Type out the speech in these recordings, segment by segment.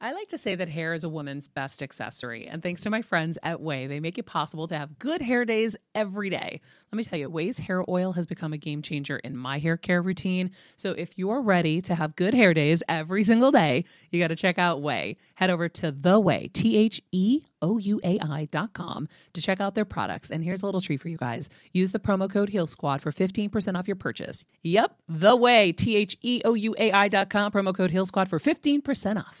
I like to say that hair is a woman's best accessory, and thanks to my friends at Ouai, they make it possible to have good hair days every day. Let me tell you, Ouai's hair oil has become a game changer in my hair care routine, so if you're ready to have good hair days every single day, you got to check out Ouai. Head over to the Ouai, TheOuai.com to check out their products, and here's a little treat for you guys. Use the promo code Heel Squad for 15% off your purchase. Yep, the Ouai, TheOuai.com, promo code Heel Squad for 15% off.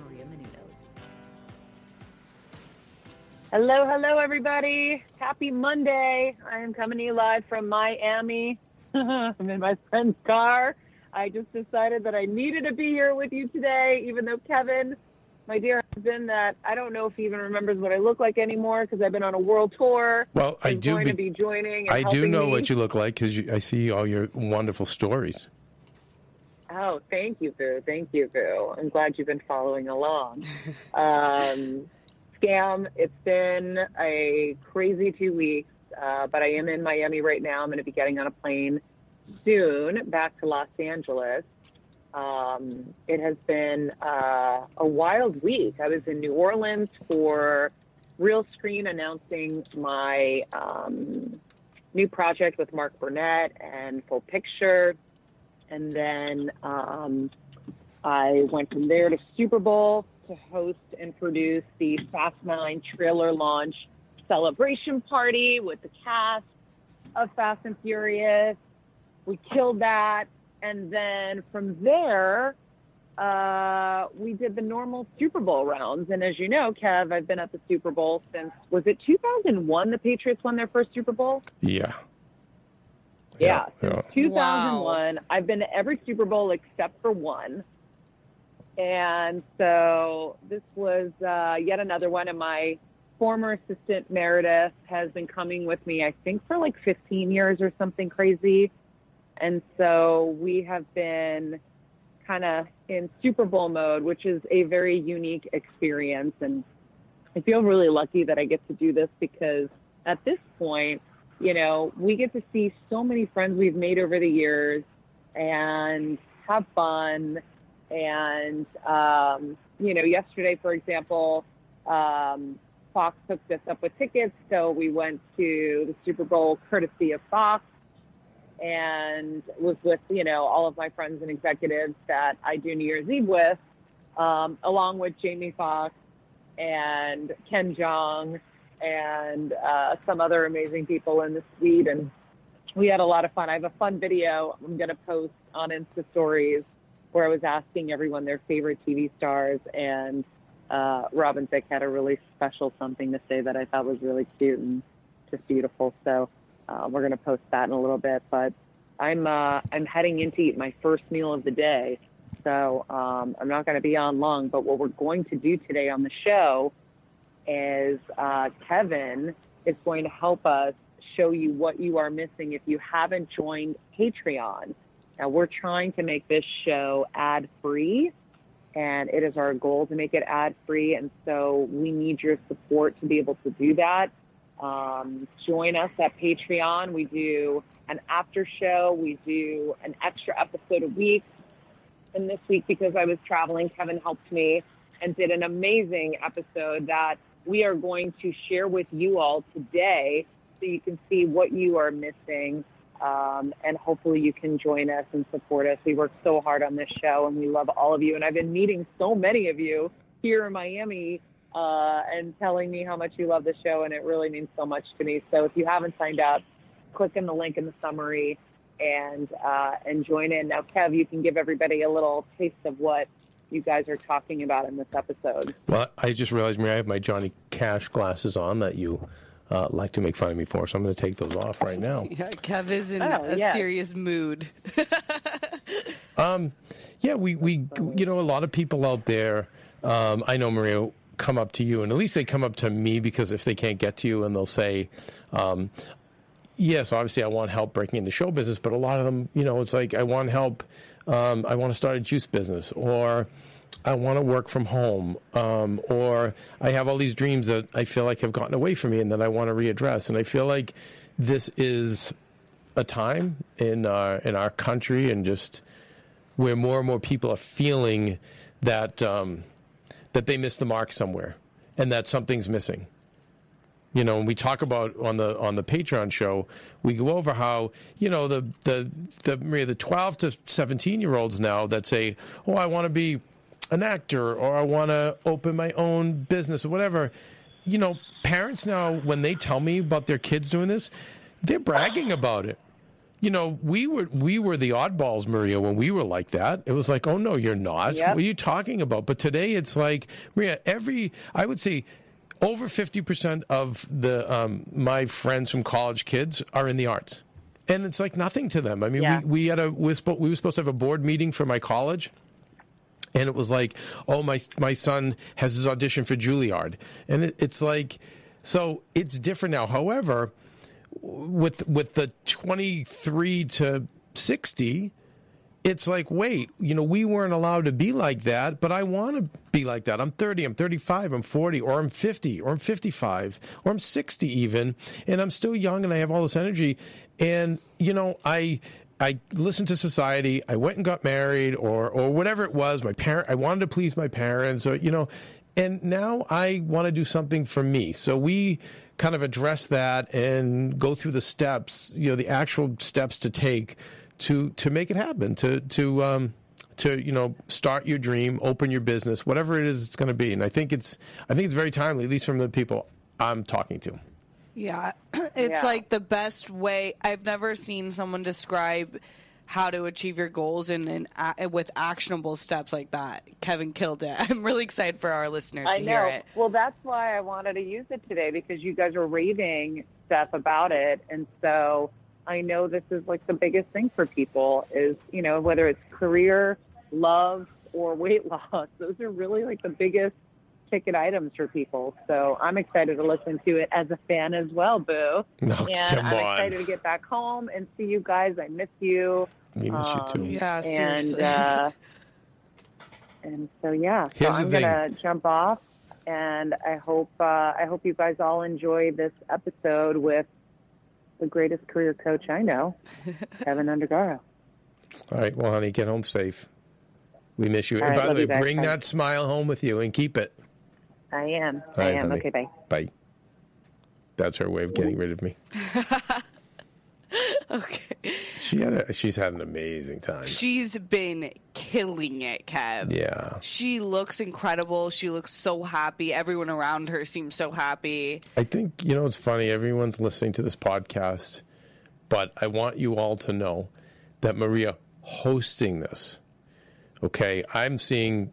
Maria Menounos. Hello, hello, everybody. Happy Monday. I am coming to you live from Miami. I'm in my friend's car. I just decided that I needed to be here with you today, even though Kevin, my dear husband, that I don't know if he even remembers what I look like anymore because I've been on a world tour. Well, I do going to be joining. And I do know what you look like because I see all your wonderful stories. Oh, thank you, Boo. Thank you, Boo. I'm glad you've been following along. Scam. It's been a crazy 2 weeks, but I am in Miami right now. I'm going to be getting on a plane soon back to Los Angeles. It has been a wild week. I was in New Orleans for Real Screen announcing my new project with Mark Burnett and Full Picture. And then I went from there to Super Bowl to host and produce the Fast Nine trailer launch celebration party with the cast of Fast and Furious. We killed that. And then from there, we did the normal Super Bowl rounds. And as you know, Kev, I've been at the Super Bowl since, was it 2001 the Patriots won their first Super Bowl? Yeah. Yeah. Since 2001. Wow. I've been to every Super Bowl except for one. And so this was yet another one. And my former assistant, Meredith, has been coming with me, I think, for like 15 years or something crazy. And so we have been kind of in Super Bowl mode, which is a very unique experience. And I feel really lucky that I get to do this because at this point, you know, we get to see so many friends we've made over the years and have fun. And, you know, yesterday, for example, Fox hooked us up with tickets. So we went to the Super Bowl courtesy of Fox and was with, you know, all of my friends and executives that I do New Year's Eve with, along with Jamie Foxx and Ken Jeong and some other amazing people in the suite. And we had a lot of fun. I have a fun video I'm going to post on Insta Stories where I was asking everyone their favorite TV stars, and Robin Thicke had a really special something to say that I thought was really cute and just beautiful. So we're going to post that in a little bit, but I'm heading in to eat my first meal of the day So I'm not going to be on long, but what we're going to do today on the show is Kevin is going to help us show you what you are missing if you haven't joined Patreon. Now, we're trying to make this show ad-free, and it is our goal to make it ad-free, and so we need your support to be able to do that. Join us at Patreon. We do an after show. We do an extra episode a week. And this week, because I was traveling, Kevin helped me and did an amazing episode that we are going to share with you all today so you can see what you are missing. And hopefully you can join us and support us. We work so hard on this show, and we love all of you. And I've been meeting so many of you here in Miami and telling me how much you love the show, and it really means so much to me. So if you haven't signed up, click on the link in the summary and join in. Now, Kev, you can give everybody a little taste of what you guys are talking about in this episode. Well, I just realized, Maria, I have my Johnny Cash glasses on that you like to make fun of me for, so I'm going to take those off right now. Yeah, Kev is in serious mood. We you know, a lot of people out there, I know, Maria, come up to you, and at least they come up to me, because if they can't get to you, and they'll say, yes, obviously I want help breaking into show business, but a lot of them, you know, it's like, I want help. I want to start a juice business, or I want to work from home, or I have all these dreams that I feel like have gotten away from me and that I want to readdress. And I feel like this is a time in our country, and just where more and more people are feeling that that they missed the mark somewhere, and that something's missing. You know, when we talk about on the Patreon show, we go over how, you know, the 12 to 17-year-olds now that say, oh, I want to be an actor, or I want to open my own business, or whatever. You know, parents now, when they tell me about their kids doing this, they're bragging about it. You know, we were the oddballs, Maria, when we were like that. It was like, oh, no, you're not. Yep. What are you talking about? But today it's like, Maria, I would say over 50% of the my friends from college, kids are in the arts. And it's like nothing to them. I mean, we were supposed to have a board meeting for my college. And it was like, oh, my son has his audition for Juilliard. And it's like, so it's different now. However, with the 23 to 60, it's like, wait, you know, we weren't allowed to be like that, but I want to be like that. I'm 30, I'm 35, I'm 40, or I'm 50, or I'm 55, or I'm 60 even, and I'm still young and I have all this energy. And, you know, I listened to society, I went and got married, or whatever it was, I wanted to please my parents, or, you know, and now I want to do something for me. So we kind of address that and go through the steps, you know, the actual steps to take to make it happen, to you know, start your dream, open your business, whatever it is it's going to be. And I think it's very timely, at least from the people I'm talking to. Yeah, it's like the best way. I've never seen someone describe how to achieve your goals and with actionable steps like that. Kevin killed it. I'm really excited for our listeners to hear it. Well, that's why I wanted to use it today, because you guys are raving stuff about it. And so I know this is like the biggest thing for people is, you know, whether it's career, love, or weight loss, those are really like the biggest ticket items for people. So I'm excited to listen to it as a fan as well, boo. No, and I'm excited to get back home and see you guys. I miss you. We miss you too. Yeah, seriously. And so, yeah. So I'm going to jump off, and I hope you guys all enjoy this episode with the greatest career coach I know, Kevin Undergaro. All right. Well, honey, get home safe. We miss you. All and right, by the way, bring that smile home with you and keep it. I am. All I right, am. Honey. Okay, bye. Bye. That's her way of getting rid of me. Okay. She's had an amazing time. She's been killing it, Kev. Yeah. She looks incredible. She looks so happy. Everyone around her seems so happy. I think, you know, it's funny. Everyone's listening to this podcast, but I want you all to know that Maria hosting this, okay, I'm seeing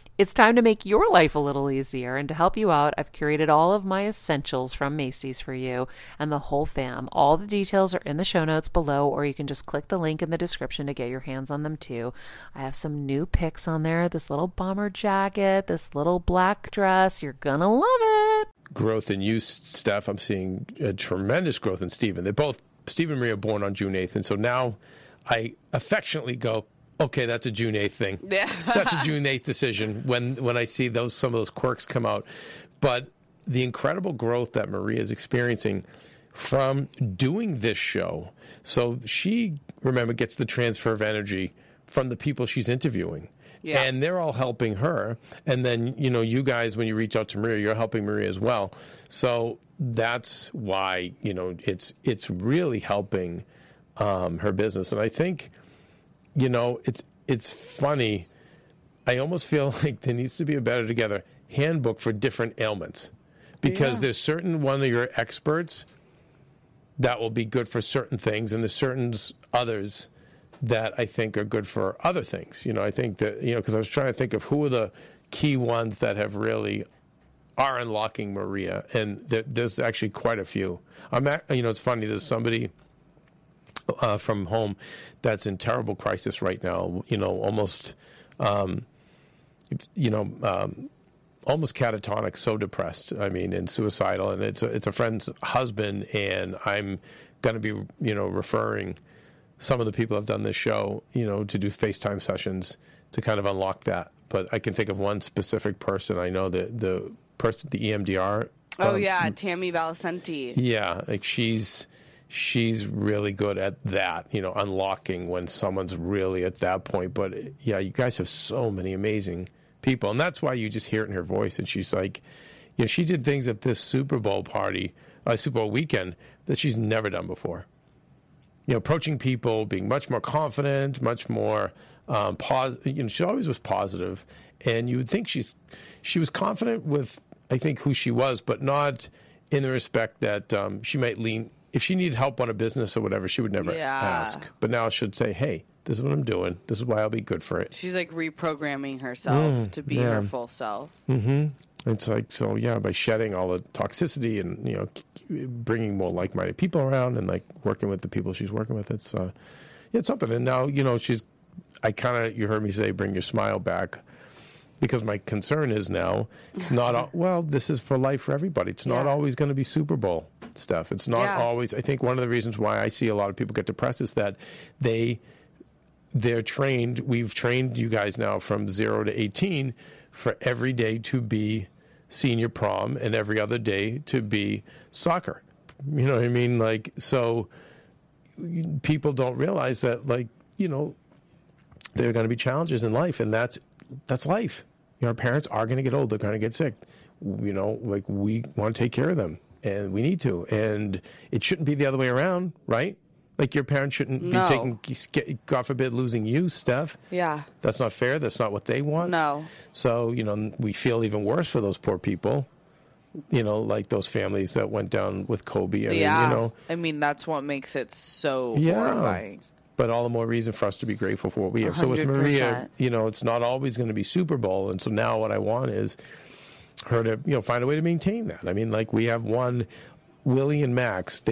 it's time to make your life a little easier. And to help you out, I've curated all of my essentials from Macy's for you and the whole fam. All the details are in the show notes below, or you can just click the link in the description to get your hands on them too. I have some new picks on there. This little bomber jacket, this little black dress. You're going to love it. Growth in you, Steph. I'm seeing a tremendous growth in Steven. They're both, Steven and Maria, born on June 8th. And so now I affectionately go, okay, that's a June 8th thing. Yeah. That's a June 8th decision when I see those some of those quirks come out. But the incredible growth that Maria is experiencing from doing this show. So she, remember, gets the transfer of energy from the people she's interviewing. Yeah. And they're all helping her. And then, you know, you guys, when you reach out to Maria, you're helping Maria as well. So that's why, you know, it's really helping her business. And I think, you know, it's funny. I almost feel like there needs to be a better together handbook for different ailments, because there's certain one of your experts that will be good for certain things, and there's certain others that I think are good for other things. You know, I think that, you know, because I was trying to think of who are the key ones that have really are unlocking Maria, and there's actually quite a few. You know, it's funny. There's somebody from home that's in terrible crisis right now, you know, almost catatonic, so depressed, I mean, and suicidal. And it's a friend's husband, and I'm going to be, you know, referring some of the people I've done this show, you know, to do FaceTime sessions to kind of unlock that. But I can think of one specific person. I know the person, the EMDR. Oh, yeah, Tammy Valicenti. Yeah, like she's really good at that, you know, unlocking when someone's really at that point. But yeah, you guys have so many amazing people. And that's why you just hear it in her voice. And she's like, you know, she did things at this Super Bowl weekend that she's never done before. You know, approaching people, being much more confident, much more positive. You know, she always was positive. And you would think she was confident with, I think, who she was, but not in the respect that she might lean. If she needed help on a business or whatever, she would never ask. But now she'd say, hey, this is what I'm doing. This is why I'll be good for it. She's like reprogramming herself to be her full self. Mm-hmm. It's like, so, yeah, by shedding all the toxicity and, you know, bringing more like-minded people around and, like, working with the people she's working with, it's something. And now, you know, you heard me say, bring your smile back. Because my concern is now, it's not, this is for life for everybody. It's not always going to be Super Bowl stuff. It's not always, I think one of the reasons why I see a lot of people get depressed is that they're trained, we've trained you guys now from 0 to 18 for every day to be senior prom and every other day to be soccer. You know what I mean? Like, so people don't realize that, like, you know, there are going to be challenges in life, and that's life. You know, our parents are going to get old. They're going to get sick. You know, like, we want to take care of them, and we need to. And it shouldn't be the other way around, right? Like, your parents shouldn't be taking, God forbid, losing you, Steph. Yeah. That's not fair. That's not what they want. No. So, you know, we feel even worse for those poor people, you know, like those families that went down with Kobe. I mean, you know. I mean, that's what makes it so horrifying. But all the more reason for us to be grateful for what we have. 100%. So with Maria, you know, it's not always going to be Super Bowl. And so now what I want is her to, you know, find a way to maintain that. I mean, like, we have one, Willie and Max,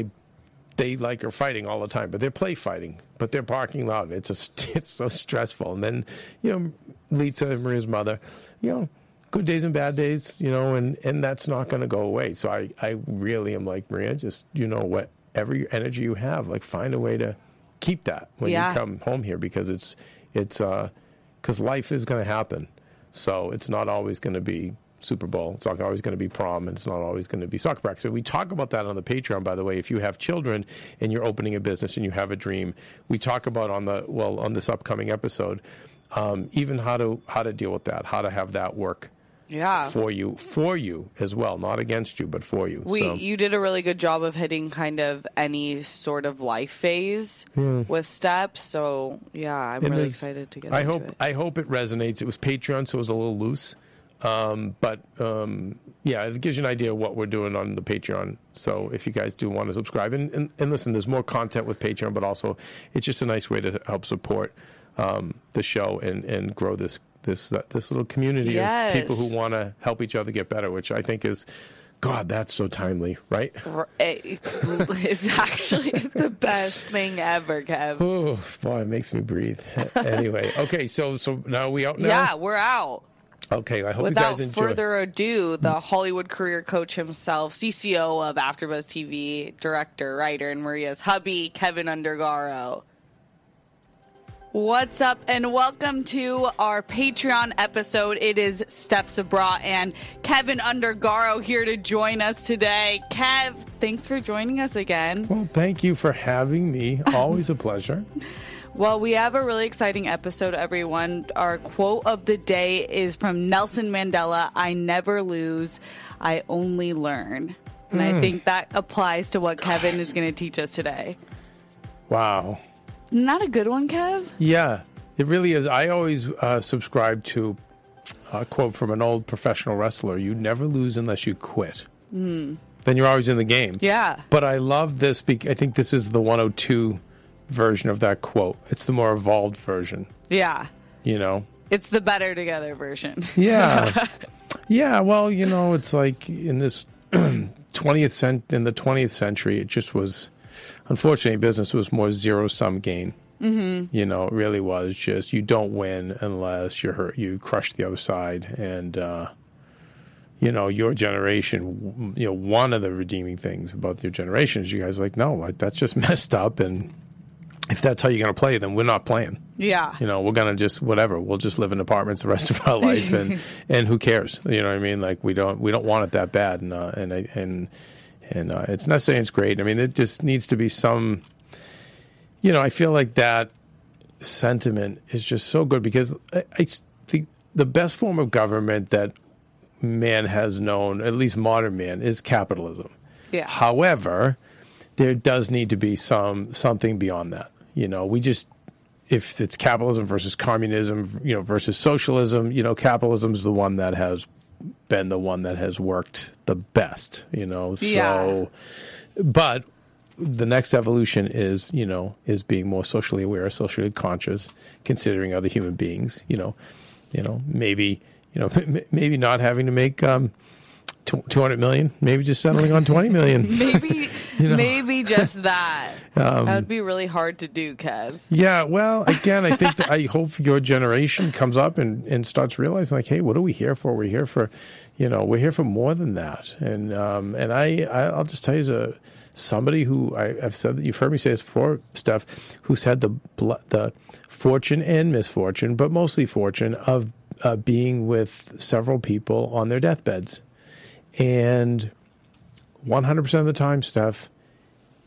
they like are fighting all the time, but they're play fighting, but they're barking loud. It's so stressful. And then, you know, Lisa, Maria's mother, you know, good days and bad days, you know, and that's not going to go away. So I really am like, Maria, just, you know, whatever energy you have, like, find a way to keep that when you come home here, because it's because life is going to happen. So it's not always going to be Super Bowl. It's not always going to be prom, and it's not always going to be soccer practice. So we talk about that on the Patreon, by the way. If you have children and you're opening a business and you have a dream, we talk about on the on this upcoming episode, even how to deal with that, how to have that work. Yeah, for you as well, not against you, but for you. You did a really good job of hitting kind of any sort of life phase with steps. So yeah, I'm really excited to get. I hope it resonates. It was Patreon, so it was a little loose, but it gives you an idea of what we're doing on the Patreon. So if you guys do want to subscribe and listen, there's more content with Patreon, but also it's just a nice way to help support the show and grow this little community of people who want to help each other get better, which I think is, God, that's so timely, right? It's actually the best thing ever, Kev. Oh, boy, it makes me breathe. Anyway, okay, so now are we out now? Yeah, we're out. Okay, I hope you guys enjoy. Without further ado, the Hollywood career coach himself, CCO of AfterBuzz TV, director, writer, and Maria's hubby, Kevin Undergaro. What's up, and welcome to our Patreon episode. It is Steph Sabra and Kevin Undergaro here to join us today. Kev, thanks for joining us again. Well, thank you for having me. Always a pleasure. Well, we have a really exciting episode, everyone. Our quote of the day is from Nelson Mandela, "I never lose, I only learn." And I think that applies to what Kevin is going to teach us today. Wow. Not a good one, Kev? Yeah, it really is. I always subscribe to a quote from an old professional wrestler. You never lose unless you quit. Then you're always in the game. Yeah. But I love this. I think this is the 102 version of that quote. It's the more evolved version. Yeah. You know? It's the better together version. Yeah. Yeah, well, you know, it's like in this 20th century, it just was... Unfortunately, business was more zero-sum game. Mm-hmm. You know, it really was just you don't win unless you're hurt. You crush the other side. And, you know, your generation, you know, one of the redeeming things about your generation is you guys are like, no, like, that's just messed up. And if that's how you're going to play, then we're not playing. Yeah. You know, we're going to just whatever. We'll just live in apartments the rest of our life. And who cares? You know what I mean? Like, we don't want it that bad. And it's not saying it's great. I mean, it just needs to be some, you know, I feel like that sentiment is just so good because I think the best form of government that man has known, at least modern man, is capitalism. Yeah. However, there does need to be something beyond that. You know, we just, if it's capitalism versus communism, you know, versus socialism, you know, capitalism is the one that has been the one that has worked the best, you know. So, but the next evolution is, you know, is being more socially aware, socially conscious, considering other human beings. You know, maybe not having to make 200 million, maybe just settling on 20 million. Maybe, you know? Maybe just that. That would be really hard to do, Kev. Yeah. Well, again, I think I hope your generation comes up and starts realizing, like, hey, what are we here for? We're here for, you know, we're here for more than that. And I'll just tell you, as somebody who I've said that you've heard me say this before, Steph, who's had the fortune and misfortune, but mostly fortune of being with several people on their deathbeds. And 100% of the time, Steph,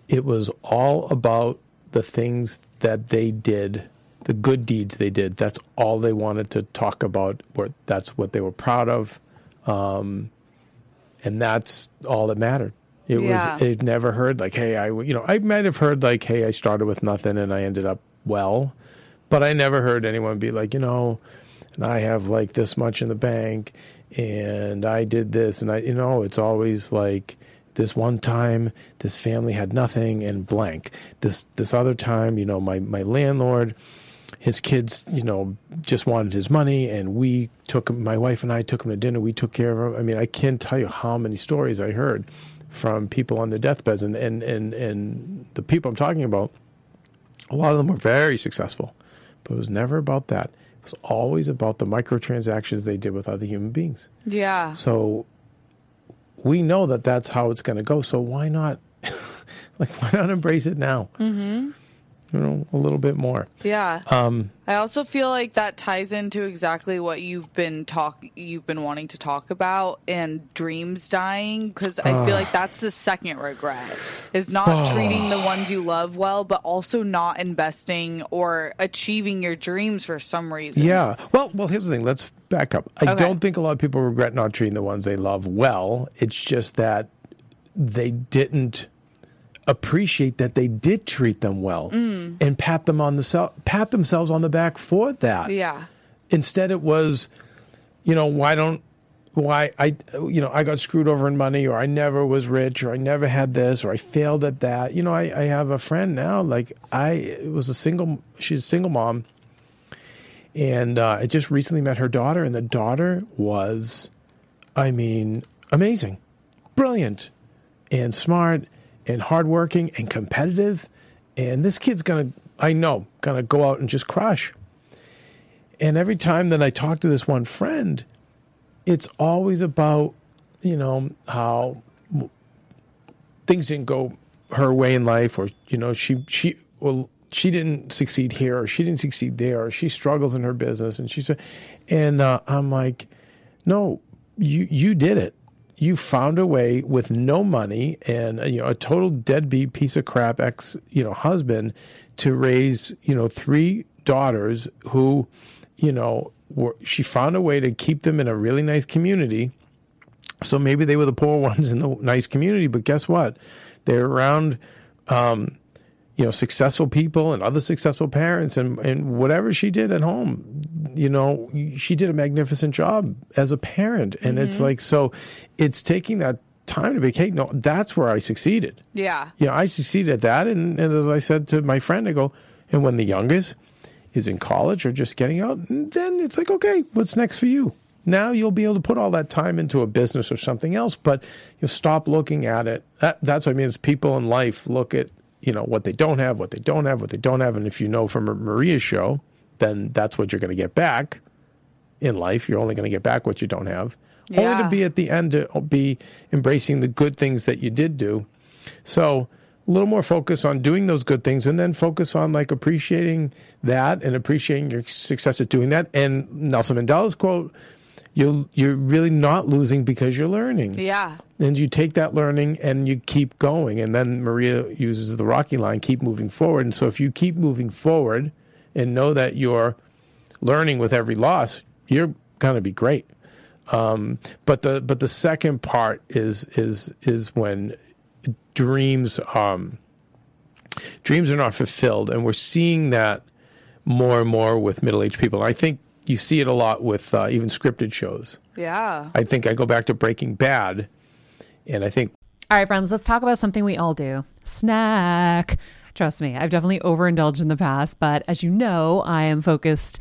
it was all about the things that they did, the good deeds they did. That's all they wanted to talk about. That's what they were proud of. And that's all that mattered. It never heard like, hey, I might have heard like, hey, I started with nothing and I ended up well. But I never heard anyone be like, you know, and I have like this much in the bank. And I did this, and I, you know, it's always like this one time, this family had nothing and blank. This other time, you know, my landlord, his kids, you know, just wanted his money, and we took him, my wife and I took him to dinner. We took care of him. I mean, I can't tell you how many stories I heard from people on their deathbeds, and the people I'm talking about, a lot of them were very successful, but it was never about that. It was always about the microtransactions they did with other human beings. Yeah. So we know that that's how it's going to go. So why not embrace it now? Mm-hmm. you know, a little bit more. Yeah. I also feel like that ties into exactly what you've been wanting to talk about, and dreams dying, because I feel like that's the second regret, is not treating the ones you love well, but also not investing or achieving your dreams for some reason. Yeah. Well, here's the thing. Let's back up. I don't think a lot of people regret not treating the ones they love well. It's just that they didn't appreciate that they did treat them well and pat themselves on the back for that. Yeah. Instead, it was, you know, I got screwed over in money, or I never was rich, or I never had this, or I failed at that. You know, I have a friend now, like she's a single mom, and I just recently met her daughter, and the daughter was, I mean, amazing, brilliant, and smart, and hardworking, and competitive, and this kid's gonna go out and just crush. And every time that I talk to this one friend, it's always about, you know, how things didn't go her way in life, or, you know, she didn't succeed here, or she didn't succeed there, or she struggles in her business, and I'm like, no, you did it. You found a way with no money and, you know, a total deadbeat piece of crap husband to raise, you know, three daughters who, you know, she found a way to keep them in a really nice community. So maybe they were the poor ones in the nice community, but guess what? They're around, you know, successful people and other successful parents, and whatever she did at home, you know, she did a magnificent job as a parent. And it's like, so it's taking that time to be, hey, no, that's where I succeeded. Yeah. You know, I succeeded at that. And as I said to my friend, I go, and when the youngest is in college or just getting out, then it's like, okay, what's next for you? Now you'll be able to put all that time into a business or something else, but you'll stop looking at it. That's what I mean, is people in life look at, you know, what they don't have. And if you know from Maria's show, then that's what you're going to get back in life. You're only going to get back what you don't have. Yeah. Only to be at the end to be embracing the good things that you did do. So a little more focus on doing those good things, and then focus on, like, appreciating that and appreciating your success at doing that. And Nelson Mandela's quote, you're really not losing because you're learning. Yeah. And you take that learning and you keep going. And then Maria uses the Rocky line, keep moving forward. And so if you keep moving forward and know that you're learning with every loss, you're going to be great. But the second part is when dreams are not fulfilled. And we're seeing that more and more with middle-aged people. And I think you see it a lot with even scripted shows. Yeah. I think I go back to Breaking Bad, and I think... All right, friends, let's talk about something we all do. Snack. Trust me, I've definitely overindulged in the past, but as you know, I am focused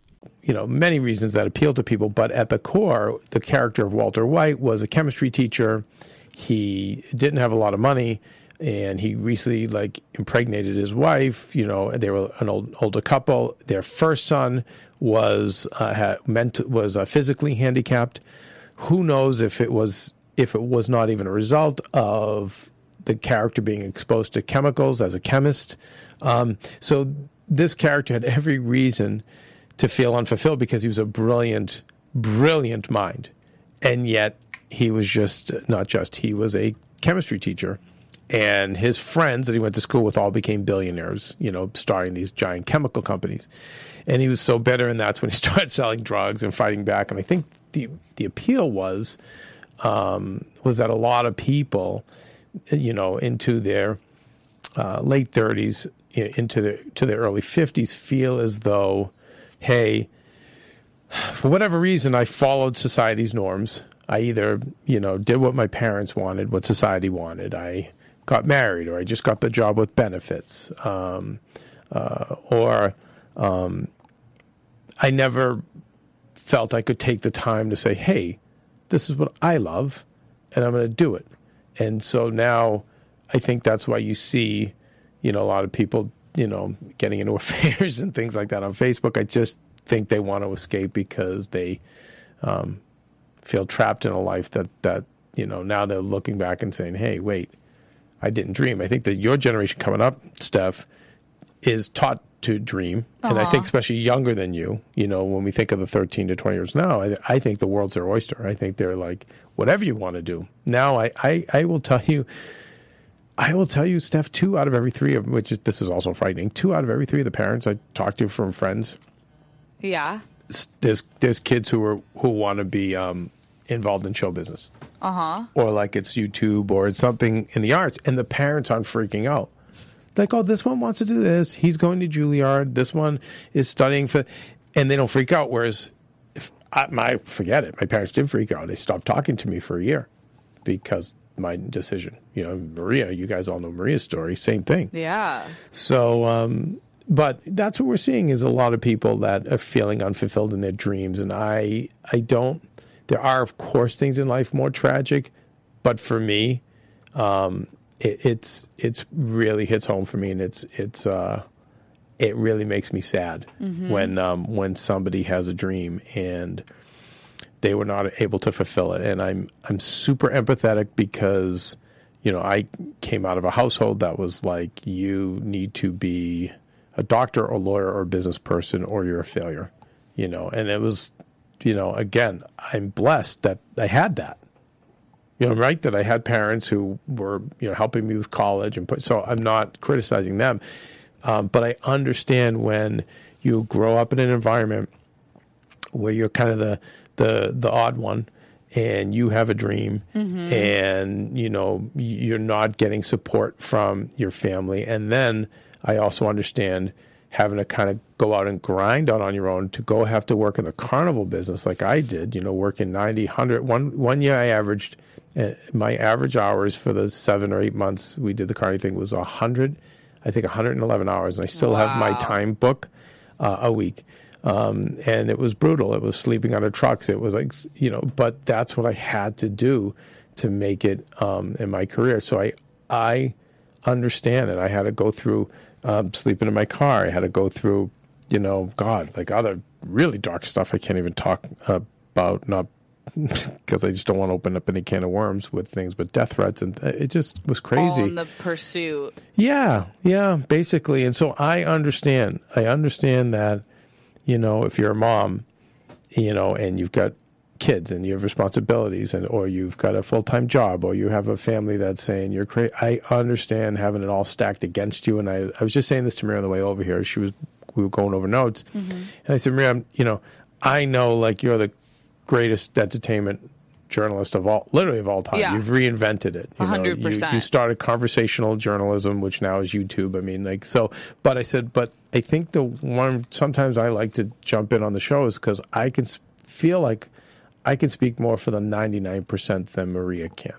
You know, many reasons that appeal to people, but at the core, the character of Walter White was a chemistry teacher. He didn't have a lot of money, and he recently, like, impregnated his wife. You know, they were an older couple. Their first son was physically handicapped. Who knows if it was not even a result of the character being exposed to chemicals as a chemist. So this character had every reason to feel unfulfilled because he was a brilliant, brilliant mind. And yet he was he was a chemistry teacher. And his friends that he went to school with all became billionaires, you know, starting these giant chemical companies. And he was so bitter, and that's when he started selling drugs and fighting back. And I think the appeal was was that a lot of people, you know, into their late 30s, into their early 50s, feel as though, hey, for whatever reason, I followed society's norms. I either, you know, did what my parents wanted, what society wanted. I got married, or I just got the job with benefits, or I never felt I could take the time to say, hey, this is what I love, and I'm going to do it. And so now I think that's why you see, you know, a lot of people, you know, getting into affairs and things like that on Facebook. I just think they want to escape because they feel trapped in a life that, you know, now they're looking back and saying, hey, wait, I didn't dream. I think that your generation coming up, Steph, is taught to dream. Aww. And I think especially younger than you, you know, when we think of the 13 to 20 years now, I think the world's their oyster. I think they're like, whatever you want to do. Now, I will tell you, Steph, 2 out of every 3 of which is, this is also frightening, 2 out of every 3 of the parents I talk to from friends. Yeah. There's kids who want to be involved in show business. Uh-huh. Or like it's YouTube or it's something in the arts. And the parents aren't freaking out. Like, oh, this one wants to do this. He's going to Juilliard. This one is studying for... And they don't freak out, whereas... forget it. My parents did freak out. They stopped talking to me for a year because my decision. You know, Maria, you guys all know Maria's story. Same thing. Yeah. So, but that's what we're seeing is a lot of people that are feeling unfulfilled in their dreams. And I don't... There are, of course, things in life more tragic. But for me... It's really hits home for me, and it really makes me sad mm-hmm. When somebody has a dream and they were not able to fulfill it. And I'm super empathetic because, you know, I came out of a household that was like, you need to be a doctor or lawyer or business person or you're a failure, you know. And it was, you know, again, I'm blessed that I had that. You know, right, that I had parents who were, you know, helping me with college. So I'm not criticizing them. But I understand when you grow up in an environment where you're kind of the odd one and you have a dream mm-hmm. and, you know, you're not getting support from your family. And then I also understand having to kind of go out and grind out on your own, to go have to work in the carnival business like I did, you know, working 90, 100. One year I averaged... my average hours for the 7 or 8 months we did the carny thing was 111 hours, and I still have my time book a week. And it was brutal. It was sleeping under trucks. It was like, you know, but that's what I had to do to make it in my career. So I understand it. I had to go through sleeping in my car. I had to go through, you know, God, like other really dark stuff I can't even talk about, not because I just don't want to open up any can of worms with things, but death threats, and it just was crazy. All in the pursuit. Yeah, basically. And so I understand that, you know, if you're a mom, you know, and you've got kids and you have responsibilities, and or you've got a full-time job, or you have a family that's saying you're crazy. I understand having it all stacked against you. And I was just saying this to Maria on the way over here. We were going over notes, mm-hmm. and I said, Maria, you know, I know, like, you're the greatest entertainment journalist of all, literally of all time. Yeah. You've reinvented it. 100%. You started conversational journalism, which now is YouTube. I mean, like, so, but I said, but I think the one, sometimes I like to jump in on the show is because I can feel like I can speak more for the 99% than Maria can.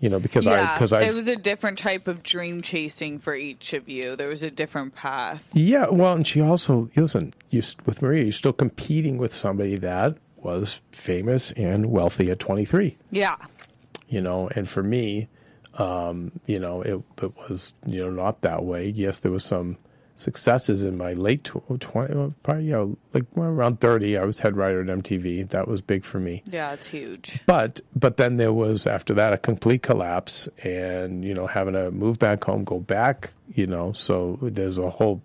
You know, because it was a different type of dream chasing for each of you. There was a different path. Yeah, well, and she also, listen, with Maria, you're still competing with somebody that was famous and wealthy at 23. Yeah. You know, and for me, you know, it was, you know, not that way. Yes, there was some successes in my late 20s, probably, you know, like around 30, I was head writer at MTV. That was big for me. Yeah, it's huge. But then there was, after that, a complete collapse and, you know, having to move back home, go back, you know, so there's a whole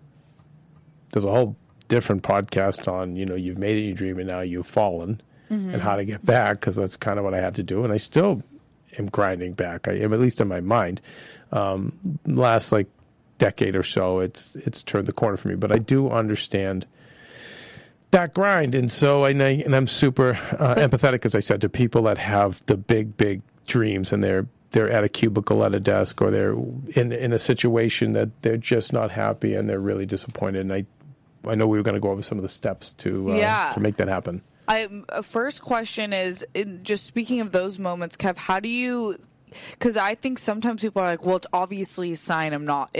different podcast on, you know, you've made it, you dream, and now you've fallen mm-hmm. and how to get back, because that's kind of what I had to do. And I still am grinding back. I am, at least in my mind. Last, like, decade or so, it's turned the corner for me. But I do understand that grind. And so I'm super empathetic, as I said, to people that have the big dreams, and they're at a cubicle at a desk, or they're in a situation that they're just not happy and they're really disappointed. And I know we were going to go over some of the steps to make that happen. First question is, just speaking of those moments, Kev, how do you... Because I think sometimes people are like, well, it's obviously a sign I'm not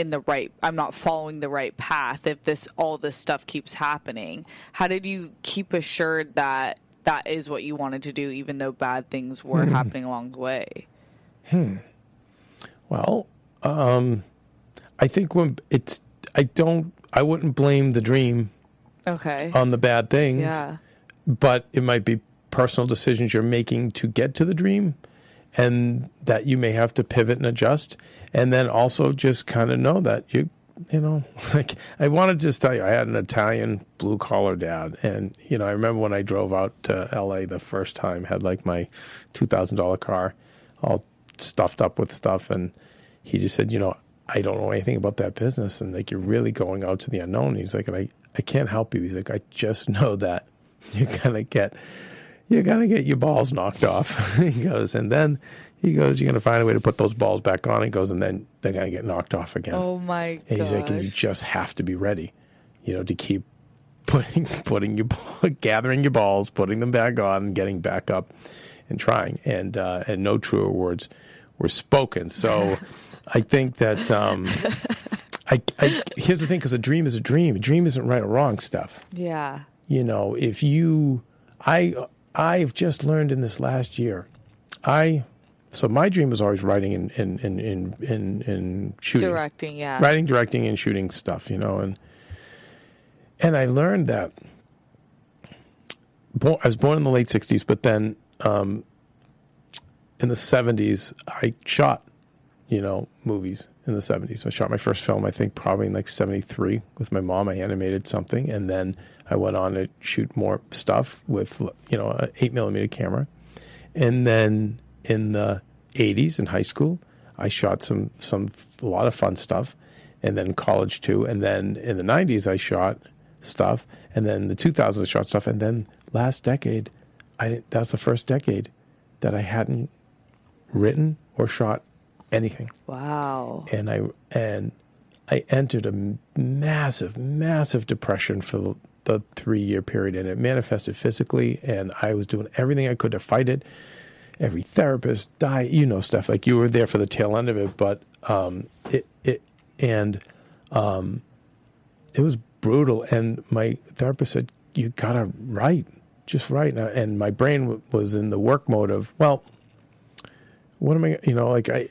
following the right path if all this stuff keeps happening. How did you keep assured that that is what you wanted to do, even though bad things were happening along the way? Well, I think I wouldn't blame the dream on the bad things, but it might be personal decisions you're making to get to the dream, and that you may have to pivot and adjust. And then also just kind of know that I wanted to tell you, I had an Italian blue collar dad. And, I remember when I drove out to LA the first time, had like my $2,000 car all stuffed up with stuff. And he just said, I don't know anything about that business. And like, you're really going out to the unknown. He's like, and I can't help you. He's like, I just know that you're going to get your balls knocked off. He goes, you're going to find a way to put those balls back on. He goes, and then they're going to get knocked off again. Oh, my God. And he's like, and you just have to be ready, to keep gathering your balls, putting them back on, getting back up and trying. And no truer words were spoken. So I think that here's the thing, because a dream is a dream. A dream isn't right or wrong stuff. Yeah. I've just learned in this last year. So my dream was always writing and shooting, directing, writing, directing, and shooting stuff, and I learned that. I was born in the late '60s, but then in the '70s I shot, movies. In the '70s, I shot my first film, I think probably in like '73 with my mom. I animated something, and then I went on to shoot more stuff with, an 8mm camera. And then in the '80s, in high school, I shot a lot of fun stuff, and then college too. And then in the '90s, I shot stuff, and then the 2000s, I shot stuff, and then last decade, that was the first decade that I hadn't written or shot anything. Wow. And I entered a massive depression for the 3-year period, and it manifested physically, and I was doing everything I could to fight it. Every therapist, diet, stuff like you were there for the tail end of it, but it was brutal. And my therapist said, you gotta write, just write. And my brain was in the work mode of, well, what am I,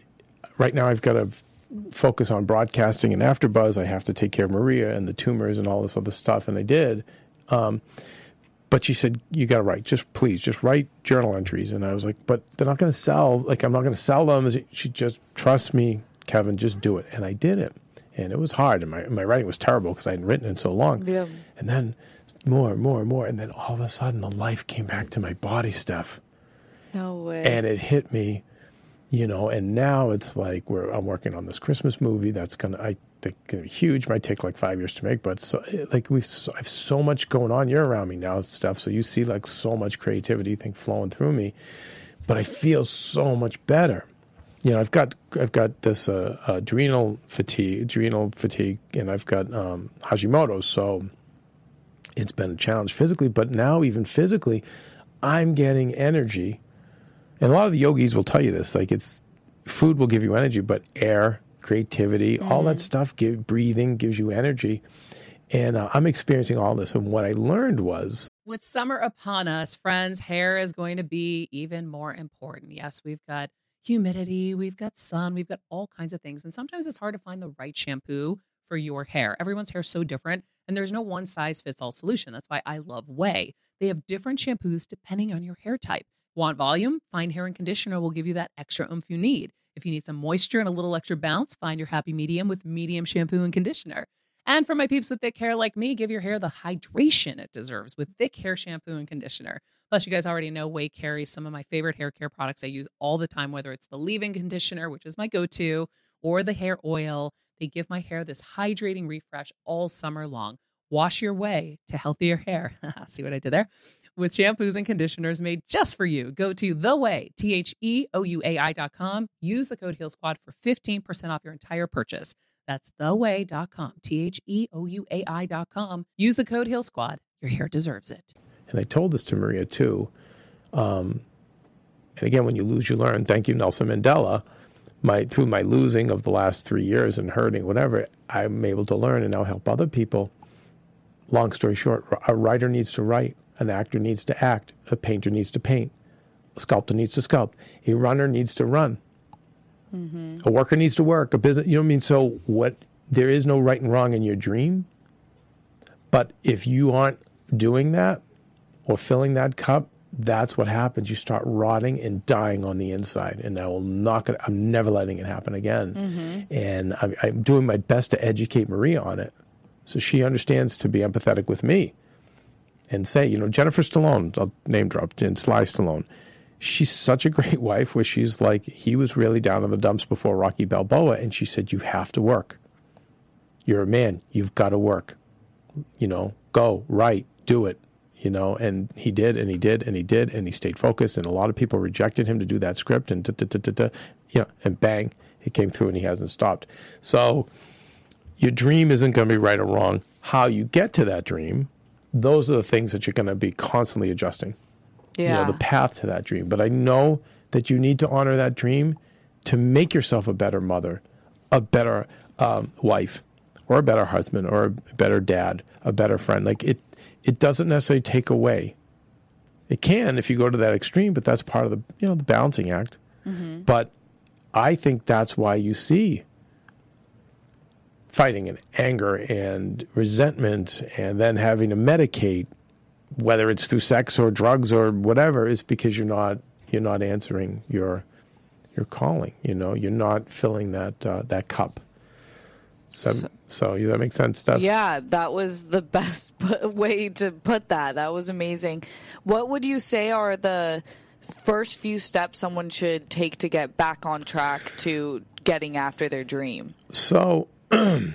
right now I've got to focus on broadcasting and AfterBuzz. I have to take care of Maria and the tumors and all this other stuff, and I did. But she said, you got to write. Just write journal entries. And I was like, but they're not going to sell. Like, I'm not going to sell them. She just, trust me, Kevin, just do it. And I did it. And it was hard. And my writing was terrible because I hadn't written in so long. Yeah. And then more and more and more. And then all of a sudden the life came back to my body, Steph. No way. And it hit me. And now it's like I'm working on this Christmas movie that's gonna be huge. Might take like 5 years to make, but I have so much going on. You're around me now, Steph, so you see like so much creativity thing flowing through me. But I feel so much better. I've got this adrenal fatigue, and I've got Hashimoto's. So it's been a challenge physically, but now even physically, I'm getting energy. And a lot of the yogis will tell you this, like food will give you energy, but air, creativity, all that stuff, breathing gives you energy. And I'm experiencing all this. And what I learned was, with summer upon us, friends, hair is going to be even more important. Yes, we've got humidity, we've got sun, we've got all kinds of things. And sometimes it's hard to find the right shampoo for your hair. Everyone's hair is so different, and there's no one size fits all solution. That's why I love Ouai. They have different shampoos depending on your hair type. Want volume? Fine Hair and Conditioner will give you that extra oomph you need. If you need some moisture and a little extra bounce, find your happy medium with Medium Shampoo and Conditioner. And for my peeps with thick hair like me, give your hair the hydration it deserves with Thick Hair Shampoo and Conditioner. Plus, you guys already know Ouai carries some of my favorite hair care products I use all the time, whether it's the leave-in conditioner, which is my go-to, or the hair oil. They give my hair this hydrating refresh all summer long. Wash your Ouai to healthier hair. See what I did there? With shampoos and conditioners made just for you. Go to the Ouai, TheOuai.com. Use the code HeelSquad for 15% off your entire purchase. That's theouai.com, TheOuai.com. Use the code HeelSquad. Your hair deserves it. And I told this to Maria, too. And again, when you lose, you learn. Thank you, Nelson Mandela. Through my losing of the last 3 years and hurting, whatever, I'm able to learn and now help other people. Long story short, a writer needs to write. An actor needs to act. A painter needs to paint. A sculptor needs to sculpt. A runner needs to run. Mm-hmm. A worker needs to work. A business, you know what I mean? So what? There is no right and wrong in your dream. But if you aren't doing that or filling that cup, that's what happens. You start rotting and dying on the inside. And I'm never letting it happen again. Mm-hmm. And I'm doing my best to educate Maria on it. So she understands to be empathetic with me and say, you know, Jennifer Stallone, I'll name drop, and Sly Stallone, she's such a great wife where she's like, he was really down in the dumps before Rocky Balboa. And she said, you have to work. You're a man. You've got to work. You know, go, write, do it. You know, and he did, and he did, and he did, and he stayed focused. And a lot of people rejected him to do that script, and you know, and bang, it came through, and he hasn't stopped. So your dream isn't going to be right or wrong. How you get to that dream, those are the things that you're going to be constantly adjusting. Yeah, you know, the path to that dream. But I know that you need to honor that dream to make yourself a better mother, a better wife, or a better husband, or a better dad, a better friend. Like it doesn't necessarily take away. It can if you go to that extreme, but that's part of the, you know, the balancing act. Mm-hmm. But I think that's why you see fighting and anger and resentment and then having to medicate, whether it's through sex or drugs or whatever, is because you're not answering your calling. You know, you're not filling that cup. So that makes sense, Steph? Yeah, that was the best Ouai to put that. That was amazing. What would you say are the first few steps someone should take to get back on track to getting after their dream? So I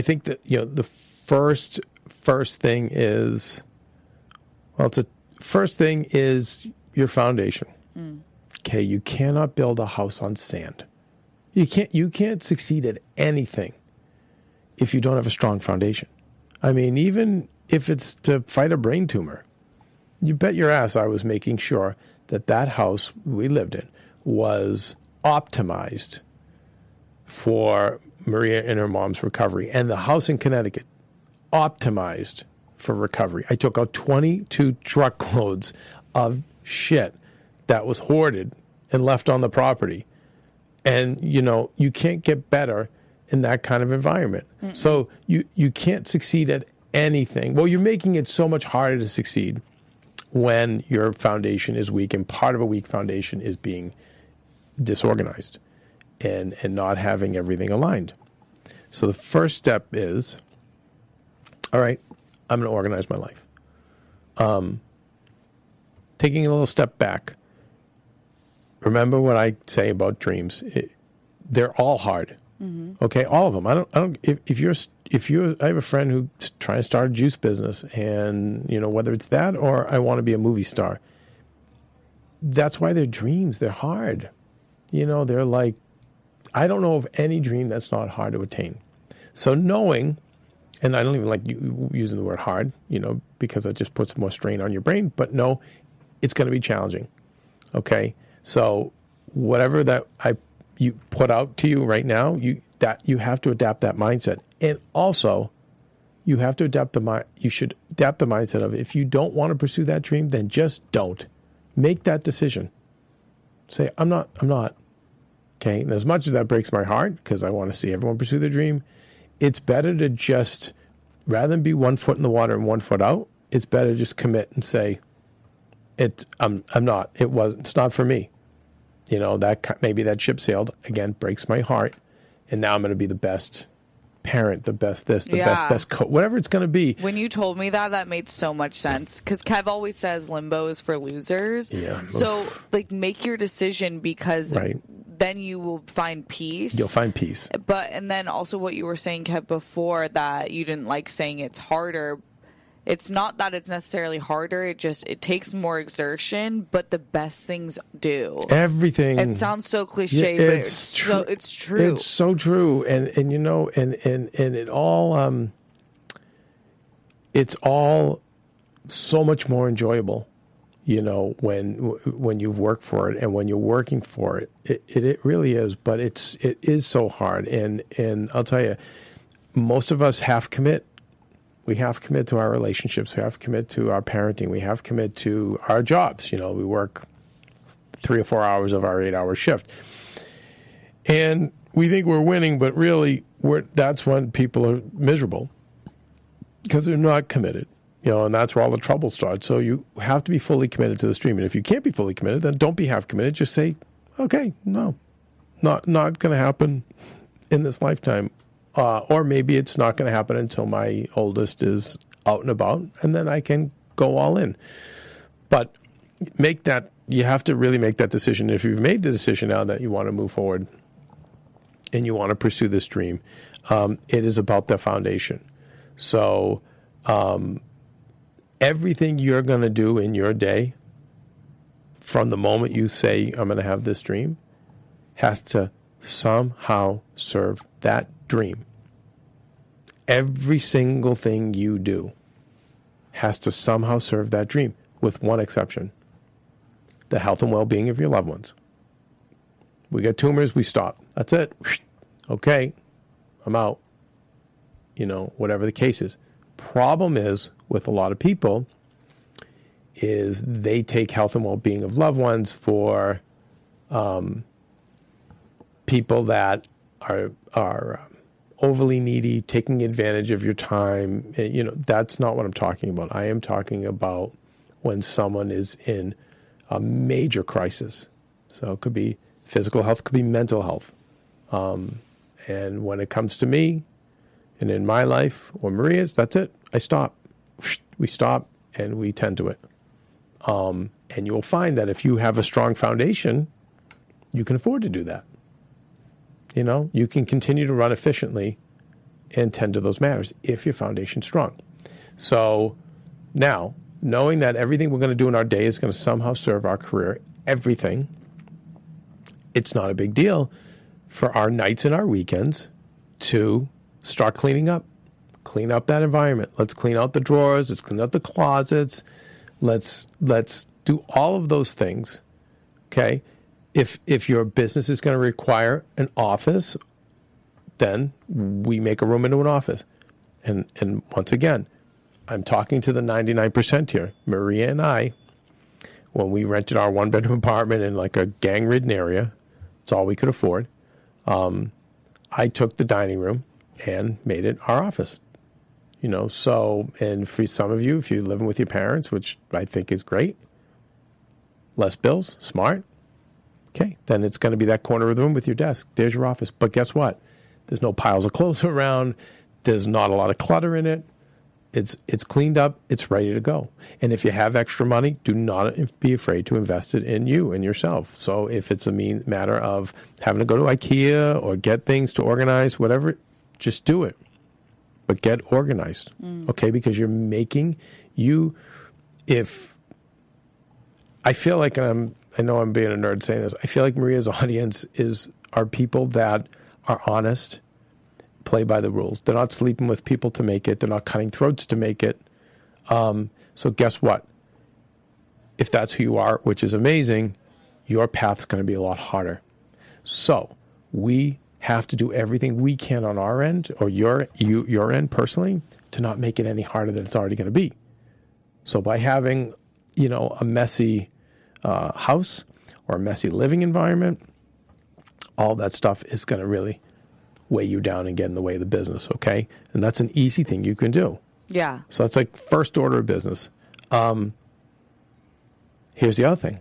think that, you know, the first thing is, first thing is your foundation. Mm. Okay, you cannot build a house on sand. You can't succeed at anything if you don't have a strong foundation. I mean, even if it's to fight a brain tumor, you bet your ass I was making sure that house we lived in was optimized for Maria and her mom's recovery. And the house in Connecticut, optimized for recovery. I took out 22 truckloads of shit that was hoarded and left on the property. And, you know, you can't get better in that kind of environment. Mm-mm. So you can't succeed at anything. Well, you're making it so much harder to succeed when your foundation is weak, and part of a weak foundation is being disorganized and not having everything aligned. So the first step is, all right, I'm going to organize my life. Taking a little step back. Remember what I say about dreams. They're all hard. Mm-hmm. Okay, all of them. If you're I have a friend who's trying to start a juice business, and, you know, whether it's that or I want to be a movie star. That's why they're dreams. They're hard. You know, they're like, I don't know of any dream that's not hard to attain. So knowing, and I don't even like using the word hard, you know, because it just puts more strain on your brain, but no, it's going to be challenging. Okay? So whatever that you put out to you right now, you have to adapt that mindset. And also, you have to adapt the mindset of, if you don't want to pursue that dream, then just don't. Make that decision. Say, I'm not. Okay? And as much as that breaks my heart, because I want to see everyone pursue their dream, it's better to just, rather than be 1 foot in the water and 1 foot out, it's better to just commit and say, it's not for me. You know, that maybe that ship sailed, again, breaks my heart, and now I'm going to be the best parent, the best this, the best coach, whatever it's going to be. When you told me that made so much sense, because Kev always says limbo is for losers. Yeah. So, like, make your decision, because then you will find peace. You'll find peace. But, and then also what you were saying, Kev, before, that you didn't like saying it's harder. It's not that it's necessarily harder. It just, it takes more exertion, but the best things do. Everything. It sounds so cliche, yeah, but it's true. It's so true. And you know, and it all, it's all so much more enjoyable, you know, when you've worked for it and when you're working for it. It really is, but it is so hard. And I'll tell you, most of us half commit. We have to commit to our relationships. We have to commit to our parenting. We have to commit to our jobs. You know, we work 3 or 4 hours of our 8-hour shift. And we think we're winning, but really that's when people are miserable because they're not committed. You know, and that's where all the trouble starts. So you have to be fully committed to the stream. And if you can't be fully committed, then don't be half committed. Just say, okay, no, not going to happen in this lifetime. Or maybe it's not going to happen until my oldest is out and about, and then I can go all in. But make that, you have to really make that decision. If you've made the decision now that you want to move forward and you want to pursue this dream, it is about the foundation. So everything you're going to do in your day, from the moment you say, I'm going to have this dream, has to somehow serve that dream. Every single thing you do has to somehow serve that dream, with one exception: the health and well-being of your loved ones. We got tumors, we stop. That's it. Okay, I'm out. You know, whatever the case is. Problem is, with a lot of people, is they take health and well-being of loved ones for people that are overly needy, taking advantage of your time. You know, that's not what I'm talking about. I am talking about when someone is in a major crisis. So it could be physical health, could be mental health. And when it comes to me and in my life or Maria's, that's it. I stop. We stop and we tend to it. And you'll find that if you have a strong foundation, you can afford to do that. You know, you can continue to run efficiently and tend to those matters if your foundation's strong. So now, knowing that everything we're going to do in our day is going to somehow serve our career, everything, it's not a big deal for our nights and our weekends to start cleaning up. Clean up that environment. Let's clean out the drawers. Let's clean out the closets. Let's do all of those things, okay? If your business is going to require an office, then we make a room into an office. And once again, I'm talking to the 99% here. Maria and I, when we rented our one-bedroom apartment in like a gang-ridden area, it's all we could afford, I took the dining room and made it our office. You know, so, and for some of you, if you're living with your parents, which I think is great, less bills, smart. Okay, then it's going to be that corner of the room with your desk. There's your office. But guess what? There's no piles of clothes around. There's not a lot of clutter in it. It's cleaned up. It's ready to go. And if you have extra money, do not be afraid to invest it in you and yourself. So if it's a matter of having to go to IKEA or get things to organize, whatever, just do it. But get organized, okay? Because you're making you, if, I feel like I know I'm being a nerd saying this. I feel like Maria's audience are people that are honest, play by the rules. They're not sleeping with people to make it. They're not cutting throats to make it. So guess what? If that's who you are, which is amazing, your path's going to be a lot harder. So we have to do everything we can on our end, or your end personally, to not make it any harder than it's already going to be. So by having, you know, a messy house or a messy living environment, all that stuff is going to really weigh you down and get in the way of the business, okay? And that's an easy thing you can do. Yeah. So that's like first order of business. Here's the other thing.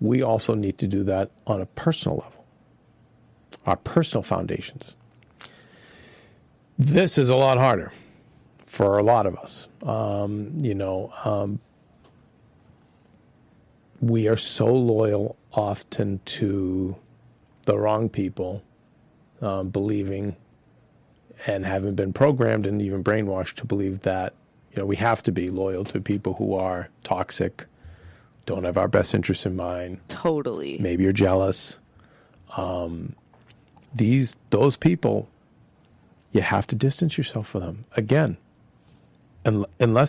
We also need to do that on a personal level, our personal foundations. This is a lot harder for a lot of us, you know, we are so loyal often to the wrong people believing and haven't been programmed and even brainwashed to believe that, you know, we have to be loyal to people who are toxic, don't have our best interests in mind. Totally. Maybe you're jealous. Those people, you have to distance yourself from them. Again, unless...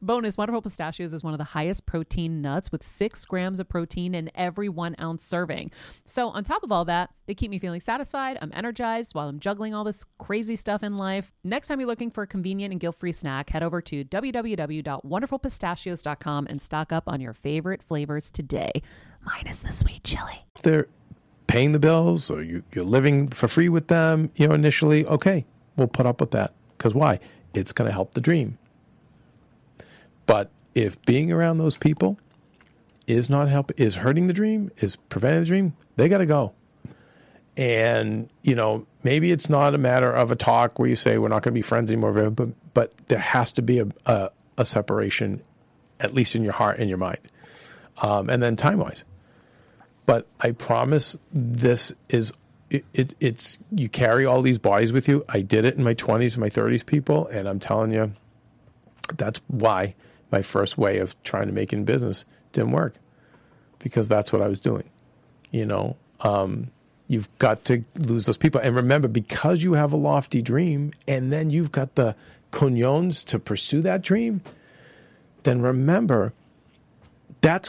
Bonus, Wonderful Pistachios is one of the highest protein nuts, with 6 grams of protein in every 1 ounce serving. So on top of all that, they keep me feeling satisfied. I'm energized while I'm juggling all this crazy stuff in life. Next time you're looking for a convenient and guilt-free snack, head over to www.wonderfulpistachios.com and stock up on your favorite flavors today, minus the sweet chili. If they're paying the bills, or you're living for free with them, you know, initially, okay, we'll put up with that. Because why? It's going to help the dream. But if being around those people is not help, is hurting the dream, is preventing the dream, they got to go. And, you know, maybe it's not a matter of a talk where you say we're not going to be friends anymore, but there has to be a separation, at least in your heart and your mind, and then time-wise. But I promise this is it's you carry all these bodies with you. I did it in my 20s, my 30s, people, and I'm telling you, that's why my first way of trying to make it in business didn't work, because that's what I was doing. You know, you've got to lose those people. And remember, because you have a lofty dream and then you've got the cognones to pursue that dream, then remember, that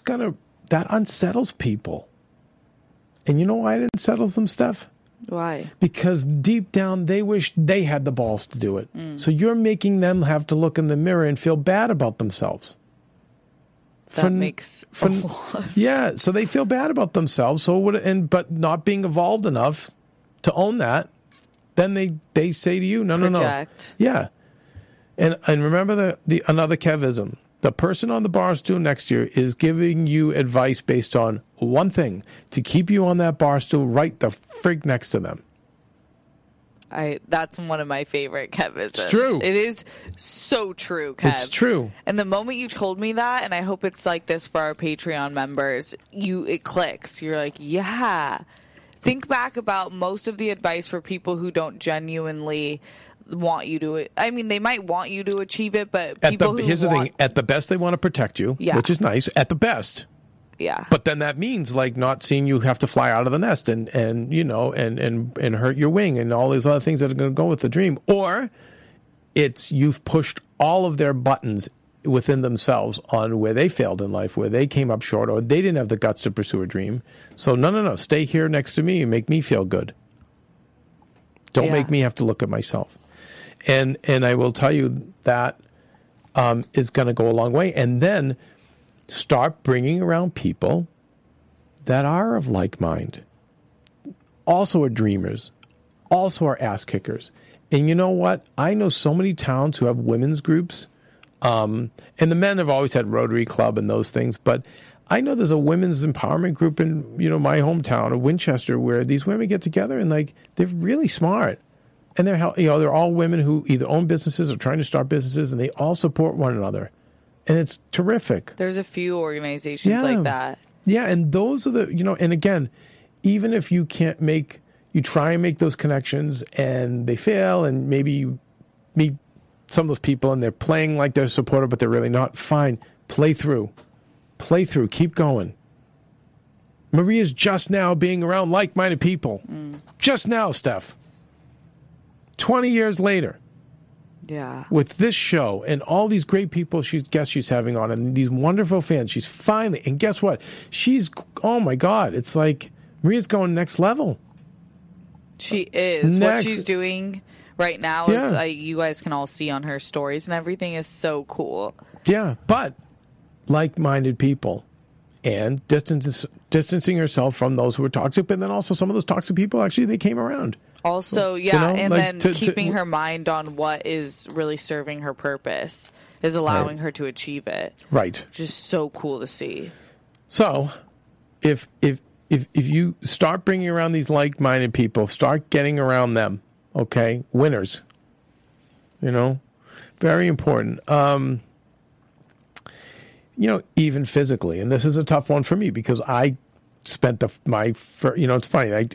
unsettles people. And you know why it unsettles them, Steph? Why? Because deep down, they wish they had the balls to do it. So you're making them have to look in the mirror and feel bad about themselves. Yeah, so they feel bad about themselves. But not being evolved enough to own that, then they say to you, no. Yeah. And remember the another Kevism. The person on the bar stool next to you is giving you advice based on one thing, to keep you on that bar stool right the frig next to them. That's one of my favorite Kevisms. It's true. It is so true, Kev. It's true. And the moment you told me that, and I hope it's like this for our Patreon members, it clicks. You're like, yeah. Think back about most of the advice for people who don't genuinely want you to, I mean, they might want you to achieve it, but at the best, they want to protect you, yeah, which is nice, at the best. Yeah. But then that means, like, not seeing you have to fly out of the nest and you know, and hurt your wing and all these other things that are going to go with the dream. Or it's you've pushed all of their buttons within themselves on where they failed in life, where they came up short, or they didn't have the guts to pursue a dream. So, no, stay here next to me and make me feel good. Don't make me have to look at myself. And I will tell you that is going to go a long way. And then start bringing around people that are of like mind, also are dreamers, also are ass kickers. And you know what? I know so many towns who have women's groups, and the men have always had Rotary Club and those things. But I know there's a women's empowerment group in, you know, my hometown of Winchester, where these women get together and, like, they're really smart. And they're all women who either own businesses or trying to start businesses, and they all support one another. And it's terrific. There's a few organizations like that. Yeah, and those are the, you know, and again, even if you can't make, you try and make those connections and they fail, and maybe you meet some of those people and they're playing like they're supportive, but they're really not, fine. Play through. Keep going. Maria's just now being around like-minded people. Mm. Just now, Steph. 20 years later, with this show and all these great people she's having on, and these wonderful fans, she's finally, and guess what? She's, oh my God, it's like Maria's going next level. She is. What she's doing right now is you guys can all see on her stories, and everything is so cool. Yeah, but like-minded people and distancing herself from those who are toxic, but then also some of those toxic people, actually, they came around. Also, yeah, you know, and like, then keeping her mind on what is really serving her purpose is allowing her to achieve it. Right. Which is so cool to see. So, if you start bringing around these like-minded people, start getting around them, okay? Winners. You know? Very important. You know, even physically, and this is a tough one for me because I spent it's funny.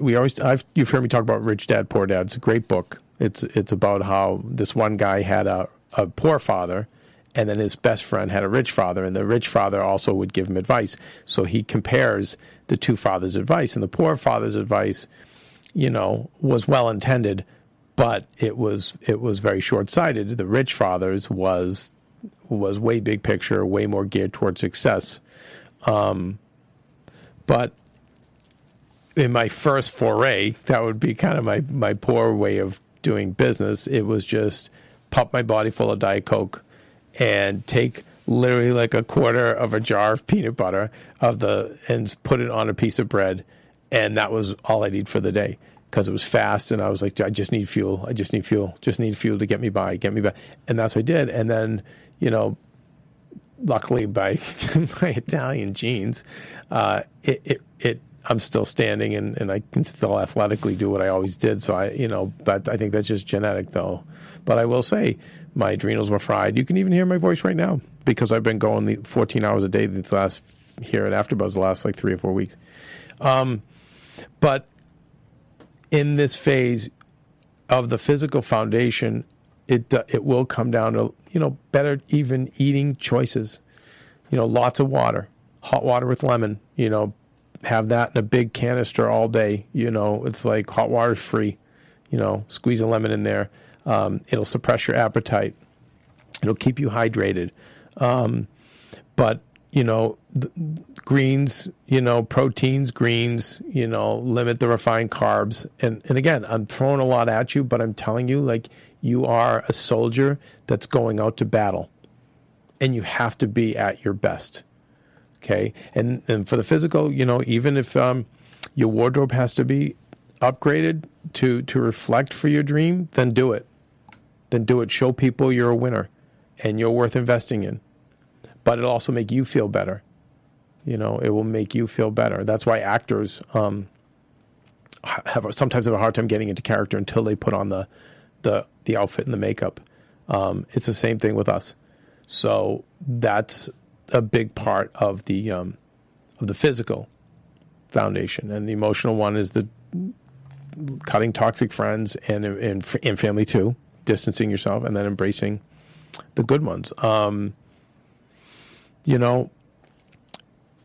You've heard me talk about Rich Dad, Poor Dad. It's a great book. It's about how this one guy had a poor father, and then his best friend had a rich father, and the rich father also would give him advice. So he compares the two fathers' advice, and the poor father's advice, you know, was well intended, but it was very short-sighted. The rich father's was way big picture, way more geared towards success. But in my first foray, that would be kind of my poor way of doing business. It was just pump my body full of Diet Coke and take literally like a quarter of a jar of peanut butter and put it on a piece of bread. And that was all I need for the day because it was fast. And I was like, I just need fuel. I just need fuel. Just need fuel to get me by. And that's what I did. And then, you know, luckily by my Italian genes, I'm still standing and I can still athletically do what I always did. So but I think that's just genetic though. But I will say my adrenals were fried. You can even hear my voice right now because I've been going the 14 hours a day here at AfterBuzz the last like 3 or 4 weeks. But in this phase of the physical foundation, it will come down to, you know, better even eating choices. You know, lots of water, hot water with lemon, you know, have that in a big canister all day. You know, it's like hot water is free, you know, squeeze a lemon in there. It'll suppress your appetite. It'll keep you hydrated. But, you know, greens, you know, proteins, greens, you know, limit the refined carbs. And again, I'm throwing a lot at you, but I'm telling you, like, you are a soldier that's going out to battle, and you have to be at your best, okay? And for the physical, you know, even if your wardrobe has to be upgraded to reflect for your dream, then do it. Then do it. Show people you're a winner and you're worth investing in. But it'll also make you feel better. You know, it will make you feel better. That's why actors sometimes have a hard time getting into character until they put on the outfit and the makeup. It's the same thing with us. So that's a big part of the physical foundation, and the emotional one is the cutting toxic friends and family too, distancing yourself, and then embracing the good ones. You know,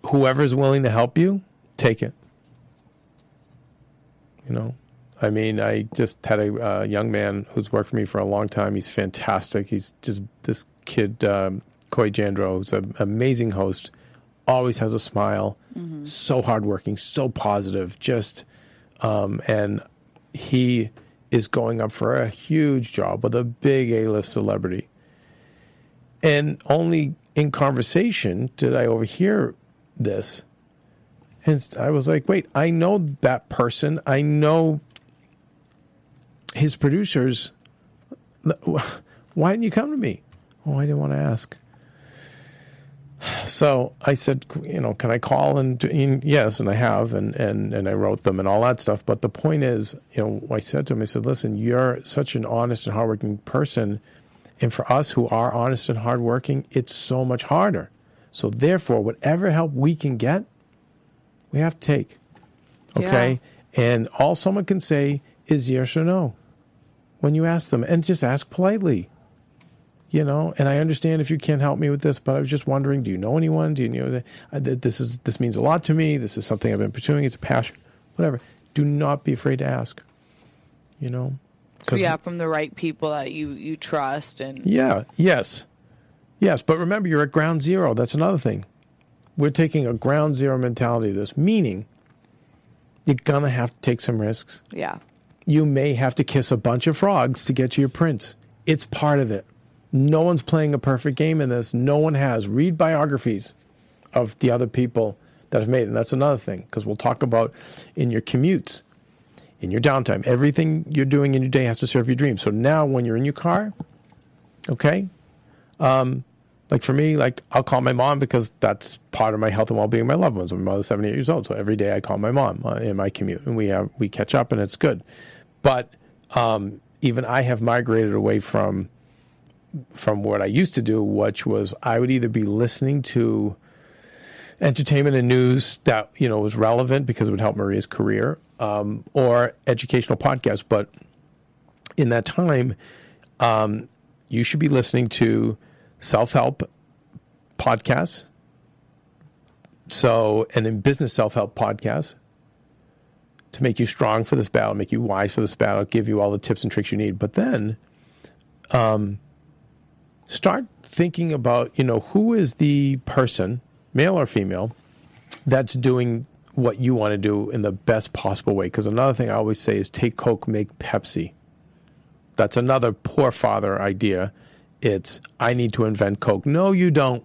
whoever's willing to help you, take it. You know. I mean, I just had a young man who's worked for me for a long time. He's fantastic. He's just this kid, Koi Jandro, who's an amazing host, always has a smile, mm-hmm. so hardworking, so positive, just, and he is going up for a huge job with a big A-list celebrity. And only in conversation did I overhear this. And I was like, wait, I know that person. I know his producers. Why didn't you come to me? Oh, I didn't want to ask. So I said, you know, can I call? And yes, and I have, and I wrote them and all that stuff. But the point is, you know, I said to him, I said, listen, you're such an honest and hardworking person. And for us who are honest and hardworking, it's so much harder. So therefore, whatever help we can get, we have to take. Okay? Yeah. And all someone can say is yes or no when you ask them, and just ask politely, you know. And I understand if you can't help me with this, but I was just wondering, do you know anyone? Do you know that this means a lot to me? This is something I've been pursuing. It's a passion, whatever. Do not be afraid to ask, you know. Yeah, from the right people that you trust. And yeah, yes. But remember, you're at ground zero. That's another thing. We're taking a ground zero mentality to this, meaning you're going to have to take some risks. Yeah. you may have to kiss a bunch of frogs to get to your prints. It's part of it. No one's playing a perfect game in this. No one has. Read biographies of the other people that have made it. And that's another thing, because we'll talk about in your commutes, in your downtime, everything you're doing in your day has to serve your dreams. So now when you're in your car, okay, like for me, like I'll call my mom because that's part of my health and well-being of my loved ones. My mother's 78 years old, so every day I call my mom in my commute, and we catch up, and it's good. But even I have migrated away from what I used to do, which was I would either be listening to entertainment and news that, you know, was relevant because it would help Maria's career, or educational podcasts. But in that time, you should be listening to self-help podcasts. So, and in business self-help podcasts to make you strong for this battle, make you wise for this battle, give you all the tips and tricks you need. But then start thinking about, you know, who is the person, male or female, that's doing what you want to do in the best possible way. Because another thing I always say is take Coke, make Pepsi. That's another poor father idea. It's, I need to invent Coke. No, you don't.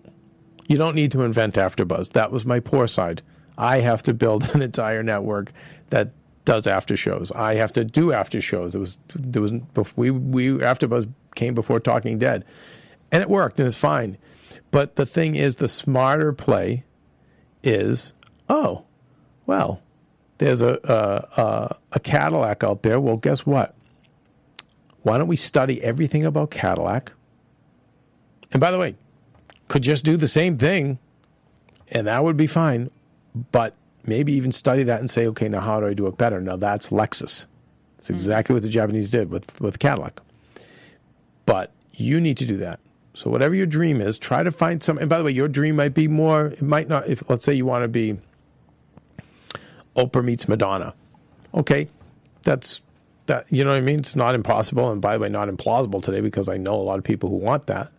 You don't need to invent AfterBuzz. That was my poor side. I have to build an entire network that does after shows. I have to do after shows. There was AfterBuzz came before Talking Dead. And it worked, and it's fine. But the thing is, the smarter play is, oh, well, there's a Cadillac out there. Well, guess what? Why don't we study everything about Cadillac? And by the way, could just do the same thing, and that would be fine. But maybe even study that and say, okay, now how do I do it better? Now that's Lexus. That's exactly what the Japanese did with Cadillac. But you need to do that. So whatever your dream is, try to find some. And by the way, your dream might be more. It might not. If let's say you want to be Oprah meets Madonna, okay, that's that. You know what I mean? It's not impossible, and by the way, not implausible today because I know a lot of people who want that.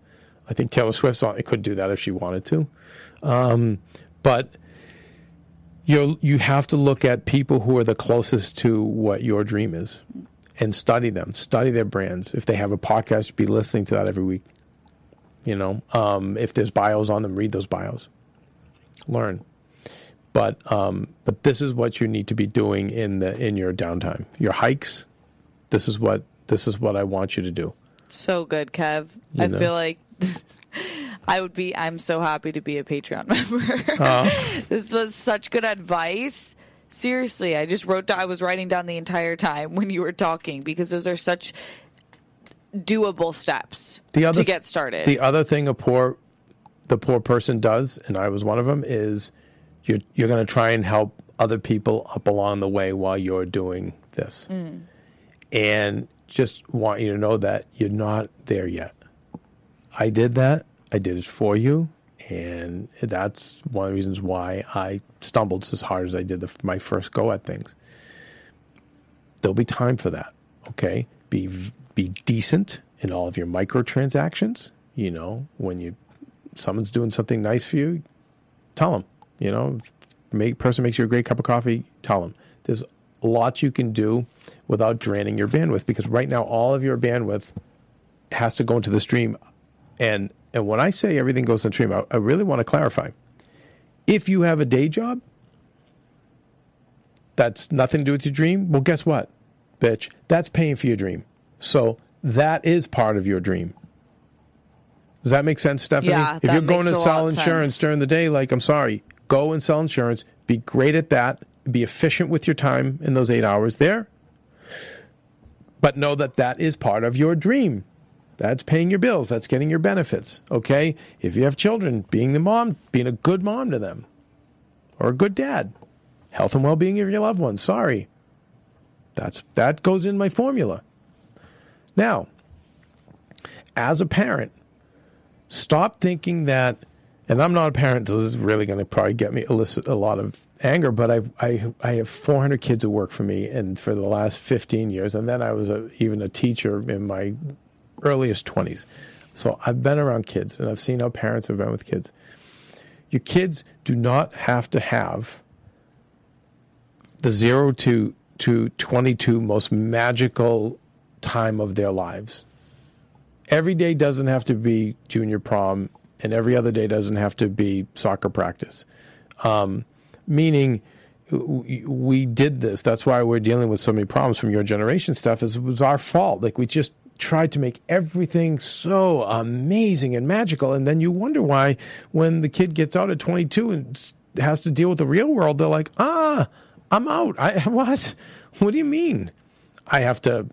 I think Taylor Swift's on. It could do that if she wanted to, but you have to look at people who are the closest to what your dream is, and study them. Study their brands. If they have a podcast, be listening to that every week. You know, if there's bios on them, read those bios. Learn. But this is what you need to be doing in your downtime. Your hikes, this is what I want you to do. So good, Kev. You know? I feel like I'm so happy to be a Patreon member. This was such good advice. Seriously, I was writing down the entire time when you were talking because those are such doable steps to get started. The other thing the poor person does, and I was one of them, is you're going to try and help other people up along the way while you're doing this. Mm. And just want you to know that you're not there yet. I did that. I did it for you. And that's one of the reasons why I stumbled as hard as I did my first go at things. There'll be time for that. Okay? Be decent in all of your microtransactions. You know, when someone's doing something nice for you, tell them. You know, if a person makes you a great cup of coffee, tell them. There's lots you can do without draining your bandwidth, because right now all of your bandwidth has to go into the stream. And when I say everything goes in the stream, I really want to clarify. If you have a day job that's nothing to do with your dream, well, guess what, bitch? That's paying for your dream. So that is part of your dream. Does that make sense, Stephanie? Yeah, if you're going to sell insurance during the day, like, I'm sorry, go and sell insurance. Be great at that. Be efficient with your time in those 8 hours there. But know that is part of your dream. That's paying your bills. That's getting your benefits, okay? If you have children, being a good mom to them or a good dad. Health and well-being of your loved ones. Sorry. That goes in my formula. Now, as a parent, stop thinking that, and I'm not a parent, so this is really going to probably elicit a lot of anger, but I have 400 kids who work for me and for the last 15 years, and then I was even a teacher in my earliest 20s. So I've been around kids, and I've seen how parents have been with kids. Your kids do not have to have the 0 to to 22 most magical time of their lives. Every day doesn't have to be junior prom, and every other day doesn't have to be soccer practice. Meaning, we did this. That's why we're dealing with so many problems from your generation stuff. It was our fault. Like, we just tried to make everything so amazing and magical. And then you wonder why when the kid gets out at 22 and has to deal with the real world, they're like, I'm out. What? What do you mean? I have to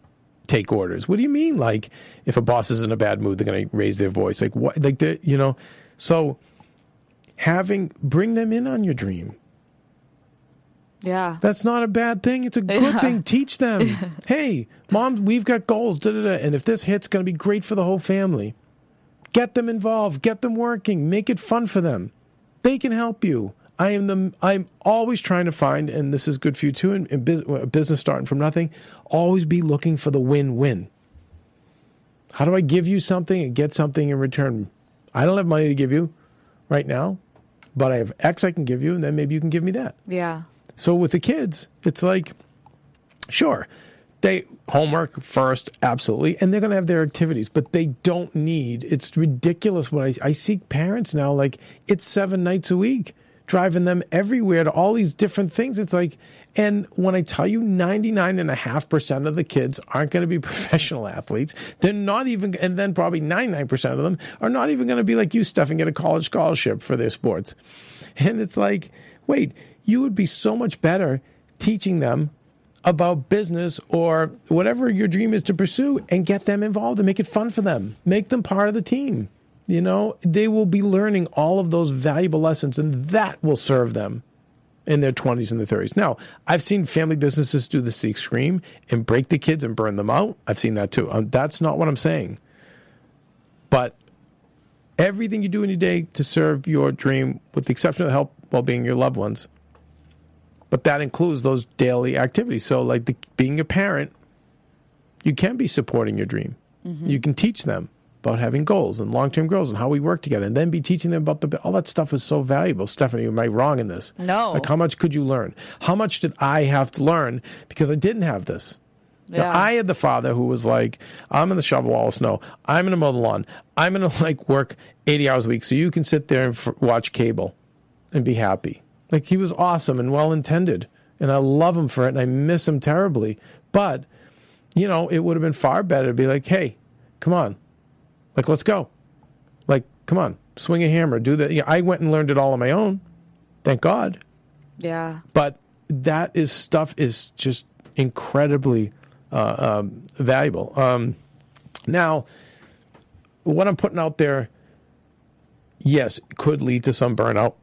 take orders. What do you mean? Like, if a boss is in a bad mood, they're going to raise their voice. Like, what? Like, you know, so bring them in on your dream. Yeah. That's not a bad thing. It's a good thing. Teach them. Hey, mom, we've got goals. And if this hits, it's going to be great for the whole family. Get them involved. Get them working. Make it fun for them. They can help you. I'm always trying to find, and this is good for you too, in business starting from nothing, always be looking for the win-win. How do I give you something and get something in return? I don't have money to give you right now, but I have X I can give you, and then maybe you can give me that. Yeah. So with the kids, it's like, sure, homework first, absolutely, and they're going to have their activities, but they don't need, it's ridiculous when I see parents now, like, it's 7 nights a week. Driving them everywhere to all these different things. It's like, and when I tell you 99.5% of the kids aren't going to be professional athletes, they're not even, and then probably 99% of them are not even going to be like you, Steph, and get a college scholarship for their sports. And it's like, wait, you would be so much better teaching them about business or whatever your dream is to pursue and get them involved and make it fun for them. Make them part of the team. You know, they will be learning all of those valuable lessons, and that will serve them in their 20s and their 30s. Now, I've seen family businesses do this to extreme and break the kids and burn them out. I've seen that too. That's not what I'm saying. But everything you do in your day to serve your dream, with the exception of the help, well-being, your loved ones. But that includes those daily activities. So, like being a parent, you can be supporting your dream. Mm-hmm. You can teach them about having goals and long-term goals and how we work together, and then be teaching them about all that stuff is so valuable. Stephanie, am I wrong in this? No. Like, how much could you learn? How much did I have to learn because I didn't have this? Yeah. Now, I had the father who was like, I'm going to shovel all the snow. I'm going to mow the lawn. I'm going to like work 80 hours a week so you can sit there and watch cable and be happy. Like, he was awesome and well-intended, and I love him for it, and I miss him terribly. But, you know, it would have been far better to be like, hey, come on. Like, let's go. Like, come on, swing a hammer, do that. Yeah, I went and learned it all on my own. Thank God. Yeah. But that is stuff is just incredibly valuable. Now, what I'm putting out there, yes, could lead to some burnout.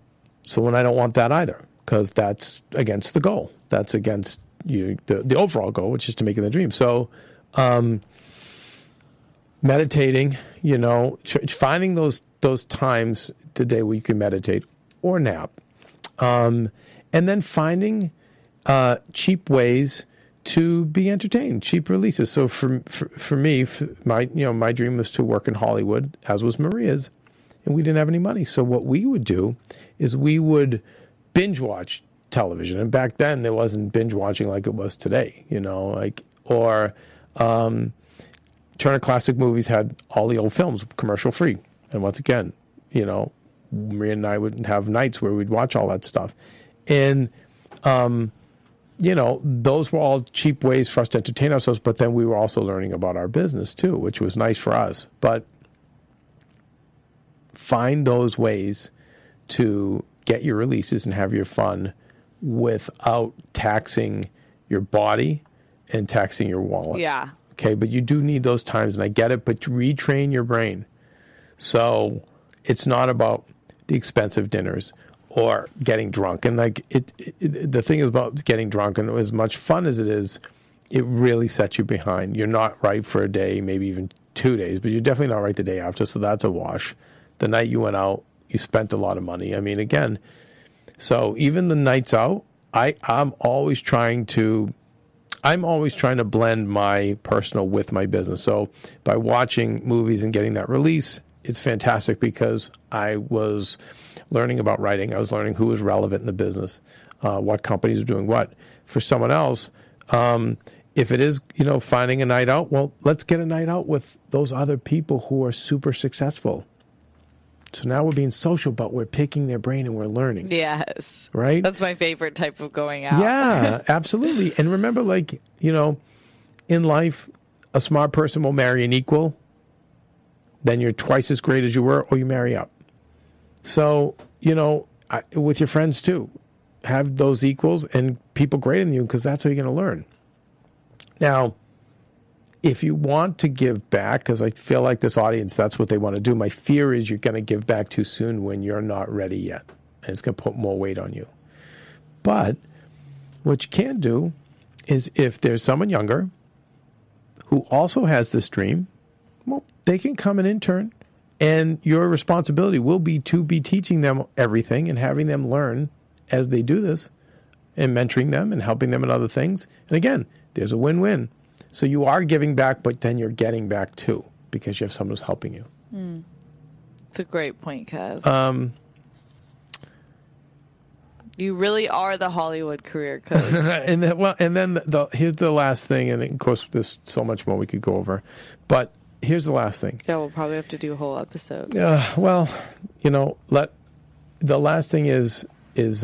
So, and I don't want that either, because that's against the goal. That's against the overall goal, which is to make it a dream. So, meditating, you know, finding those times the day where you can meditate or nap. And then finding cheap ways to be entertained, cheap releases. So for me, my dream was to work in Hollywood, as was Maria's, and we didn't have any money. So what we would do is we would binge watch television. And back then there wasn't binge watching like it was today, you know, like, or Turner Classic Movies had all the old films commercial free. And once again, you know, Maria and I would have nights where we'd watch all that stuff. And, you know, those were all cheap ways for us to entertain ourselves. But then we were also learning about our business too, which was nice for us. But find those ways to get your releases and have your fun without taxing your body and taxing your wallet. Yeah. Okay, but you do need those times, and I get it, but retrain your brain. So it's not about the expensive dinners or getting drunk. And like the thing is about getting drunk, and as much fun as it is, it really sets you behind. You're not right for a day, maybe even 2 days, but you're definitely not right the day after, so that's a wash. The night you went out, you spent a lot of money. I mean, again, so even the nights out, I'm always trying to blend my personal with my business. So by watching movies and getting that release, it's fantastic because I was learning about writing. I was learning who was relevant in the business, what companies are doing what. For someone else, If it is, you know, finding a night out, well, let's get a night out with those other people who are super successful. So now we're being social, but we're picking their brain and we're learning. Yes. Right? That's my favorite type of going out. Yeah, absolutely. And remember, like, you know, in life, a smart person will marry an equal. Then you're twice as great as you were, or you marry up. So, you know, with your friends, too, have those equals and people greater than you, because that's how you're going to learn. Now, if you want to give back, because I feel like this audience, that's what they want to do. My fear is you're going to give back too soon when you're not ready yet. And it's going to put more weight on you. But what you can do is if there's someone younger who also has this dream, well, they can come and intern. And your responsibility will be to be teaching them everything and having them learn as they do this and mentoring them and helping them in other things. And again, there's a win-win. So you are giving back, but then you're getting back too, because you have someone who's helping you. Mm. It's a great point, Kev. You really are the Hollywood career coach. And then, well, and then here's the last thing, and of course there's so much more we could go over, but here's the last thing. Yeah, we'll probably have to do a whole episode. Well, you know, the last thing is this is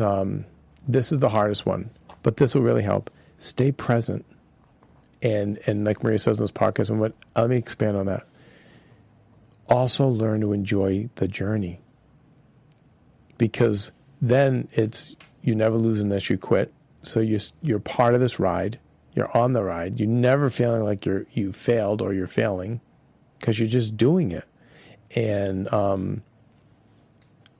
the hardest one, but this will really help. Stay present. And like Maria says in this podcast, and let me expand on that. Also learn to enjoy the journey. Because then it's, you never lose unless you quit. So you're part of this ride. You're on the ride. You're never feeling like you failed or you're failing, because you're just doing it. And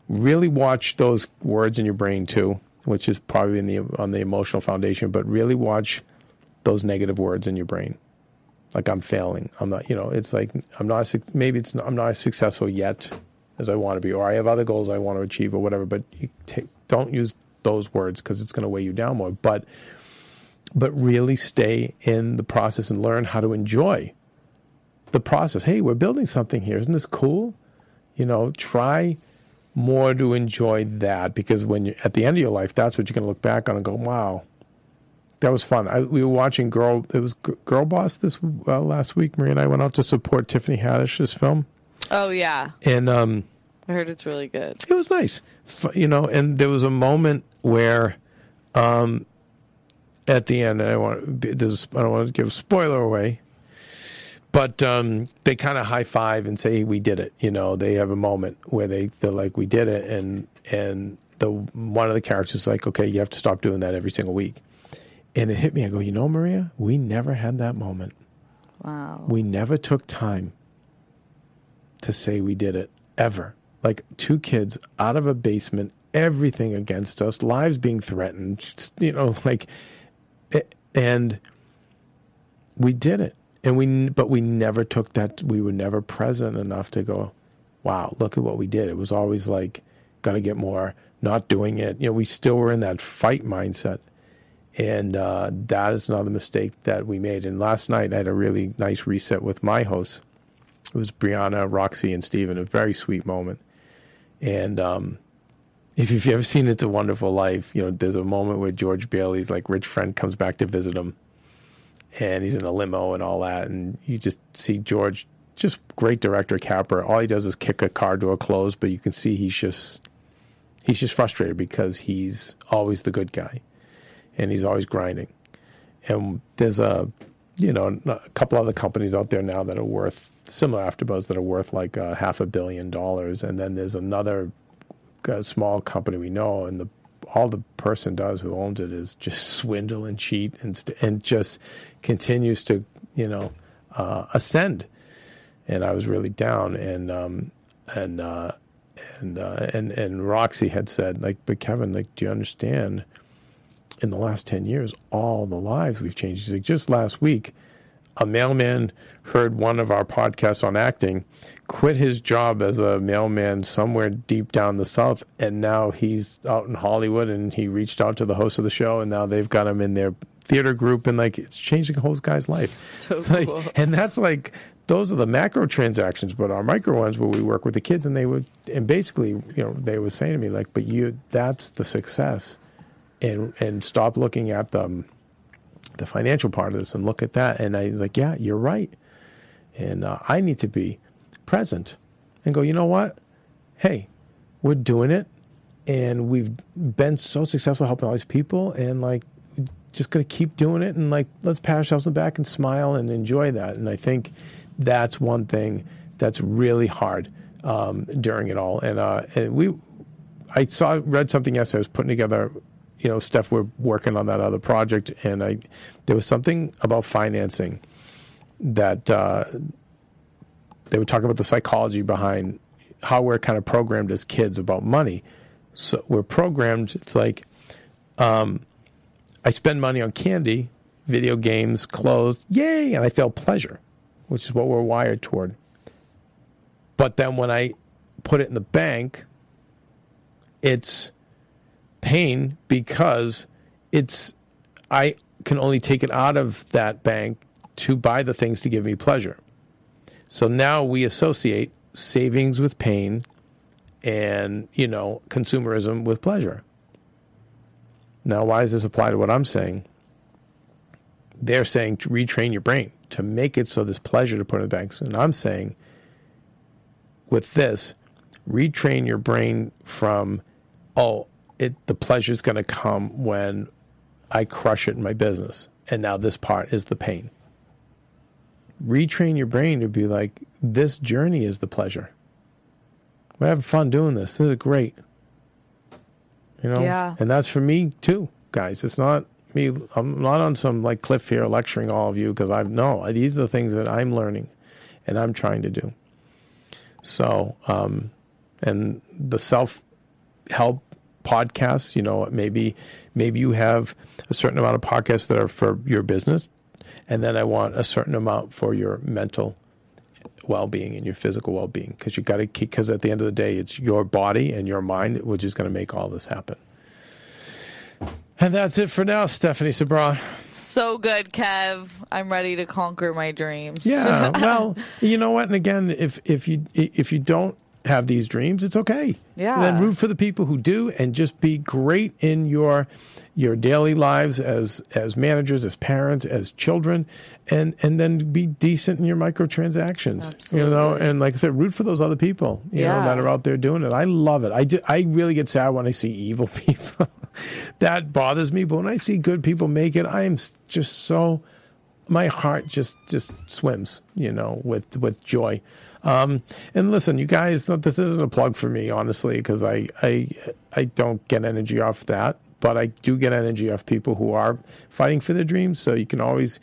really watch those words in your brain too, which is probably on the emotional foundation, but really watch those negative words in your brain. Like, I'm failing. I'm not, you know, it's like, I'm not as successful yet as I want to be, or I have other goals I want to achieve or whatever, but don't use those words, because it's going to weigh you down more. But really stay in the process and learn how to enjoy the process. Hey, we're building something here. Isn't this cool? You know, try more to enjoy that, because when you're at the end of your life, that's what you're going to look back on and go, wow, that was fun. We were watching Girl Boss this last week. Maria and I went out to support Tiffany Haddish's film. Oh, yeah. And I heard it's really good. It was nice. You know, and there was a moment where at the end, I don't want to give a spoiler away, but they kind of high five and say, we did it. You know, they have a moment where they're like, we did it. And one of the characters is like, okay, you have to stop doing that every single week. And it hit me. I go, you know, Maria, we never had that moment. Wow. We never took time to say we did it, ever. Like, two kids out of a basement, everything against us, lives being threatened, you know, like, and we did it. And we never took that. We were never present enough to go, wow, look at what we did. It was always like, got to get more, not doing it. You know, we still were in that fight mindset. And that is another mistake that we made. And last night I had a really nice reset with my hosts. It was Brianna, Roxy, and Steven. A very sweet moment. And if you've ever seen It's a Wonderful Life, you know, there's a moment where George Bailey's like rich friend comes back to visit him, and he's in a limo and all that. And you just see George, just great director, capper. All he does is kick a car door closed, but you can see he's just frustrated, because he's always the good guy. And he's always grinding. And there's a couple other companies out there now that are worth, similar AfterBuzz, that are worth like $500 million. And then there's another small company we know, and all the person does who owns it is just swindle and cheat and just continues to, you know, ascend. And I was really down. And Roxy had said, like, but Kevin, like, do you understand? In the last 10 years, all the lives we've changed. He's like, just last week, a mailman heard one of our podcasts on acting, quit his job as a mailman somewhere deep down the South, and now he's out in Hollywood, and he reached out to the host of the show, and now they've got him in their theater group, and, like, it's changing the whole guy's life. So cool. Like, and that's, like, those are the macro transactions, but our micro ones where we work with the kids, and basically, you know, they were saying to me, like, but that's the success. And stop looking at the financial part of this and look at that. And I was like, yeah, you're right. And I need to be present and go, you know what? Hey, we're doing it. And we've been so successful helping all these people. And, like, just going to keep doing it. And, like, let's pat ourselves on the back and smile and enjoy that. And I think that's one thing that's really hard during it all. And I read something yesterday. I was putting together, you know, Steph, we're working on that other project. And there was something about financing that they were talking about the psychology behind how we're kind of programmed as kids about money. So we're programmed, it's like, I spend money on candy, video games, clothes, yay, and I feel pleasure, which is what we're wired toward. But then when I put it in the bank, it's pain because I can only take it out of that bank to buy the things to give me pleasure. So now we associate savings with pain and, you know, consumerism with pleasure. Now, why does this apply to what I'm saying? They're saying to retrain your brain, to make it so there's pleasure to put in the banks. And I'm saying with this, retrain your brain from, the pleasure's going to come when I crush it in my business. And now this part is the pain. Retrain your brain to be like, this journey is the pleasure. We're having fun doing this. This is great. You know? Yeah. And that's for me, too, guys. It's not me. I'm not on some, like, cliff here lecturing all of you because these are the things that I'm learning and I'm trying to do. So, and the self-help podcasts, you know, maybe you have a certain amount of podcasts that are for your business, and then I want a certain amount for your mental well-being and your physical well-being, because you got to keep, because at the end of the day, it's your body and your mind which is going to make all this happen. And that's it for now, Stephanie Sabra. So good, Kev. I'm ready to conquer my dreams. Yeah. Well, you know what? And again, if you don't have these dreams, it's okay. Yeah. And then root for the people who do, and just be great in your daily lives as managers, as parents, as children, and then be decent in your microtransactions. Absolutely. You know, and like I said, root for those other people, you know, that are out there doing it. I love it. I really get sad when I see evil people. That bothers me, but when I see good people make it, I am just so, my heart just swims, you know, with joy. And listen, you guys, this isn't a plug for me, honestly, because I don't get energy off that, but I do get energy off people who are fighting for their dreams. So you can always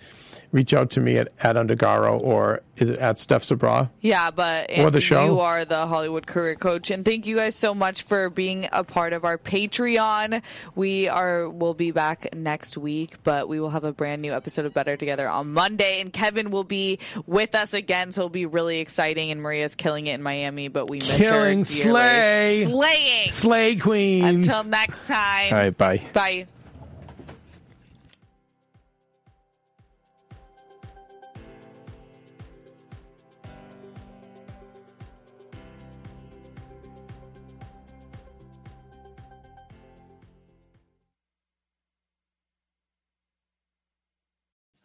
reach out to me at Undergaro, or is it at Steph Sabra? Yeah, but or the show. You are the Hollywood Career Coach. And thank you guys so much for being a part of our Patreon. We'll be back next week, but we will have a brand new episode of Better Together on Monday. And Kevin will be with us again, so it'll be really exciting. And Maria's killing it in Miami, but we miss her. Slaying. Slay queen. Until next time. All right, bye. Bye.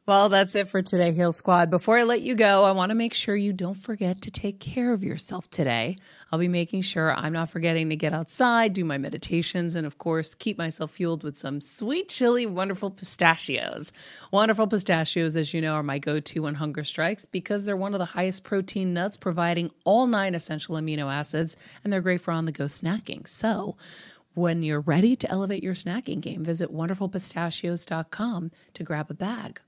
Well, that's it for today, Heal Squad. Before I let you go, I want to make sure you don't forget to take care of yourself today. I'll be making sure I'm not forgetting to get outside, do my meditations, and of course, keep myself fueled with some sweet, chili, wonderful pistachios. Wonderful pistachios, as you know, are my go-to when hunger strikes because they're one of the highest protein nuts, providing all 9 essential amino acids, and they're great for on-the-go snacking. So, when you're ready to elevate your snacking game, visit wonderfulpistachios.com to grab a bag.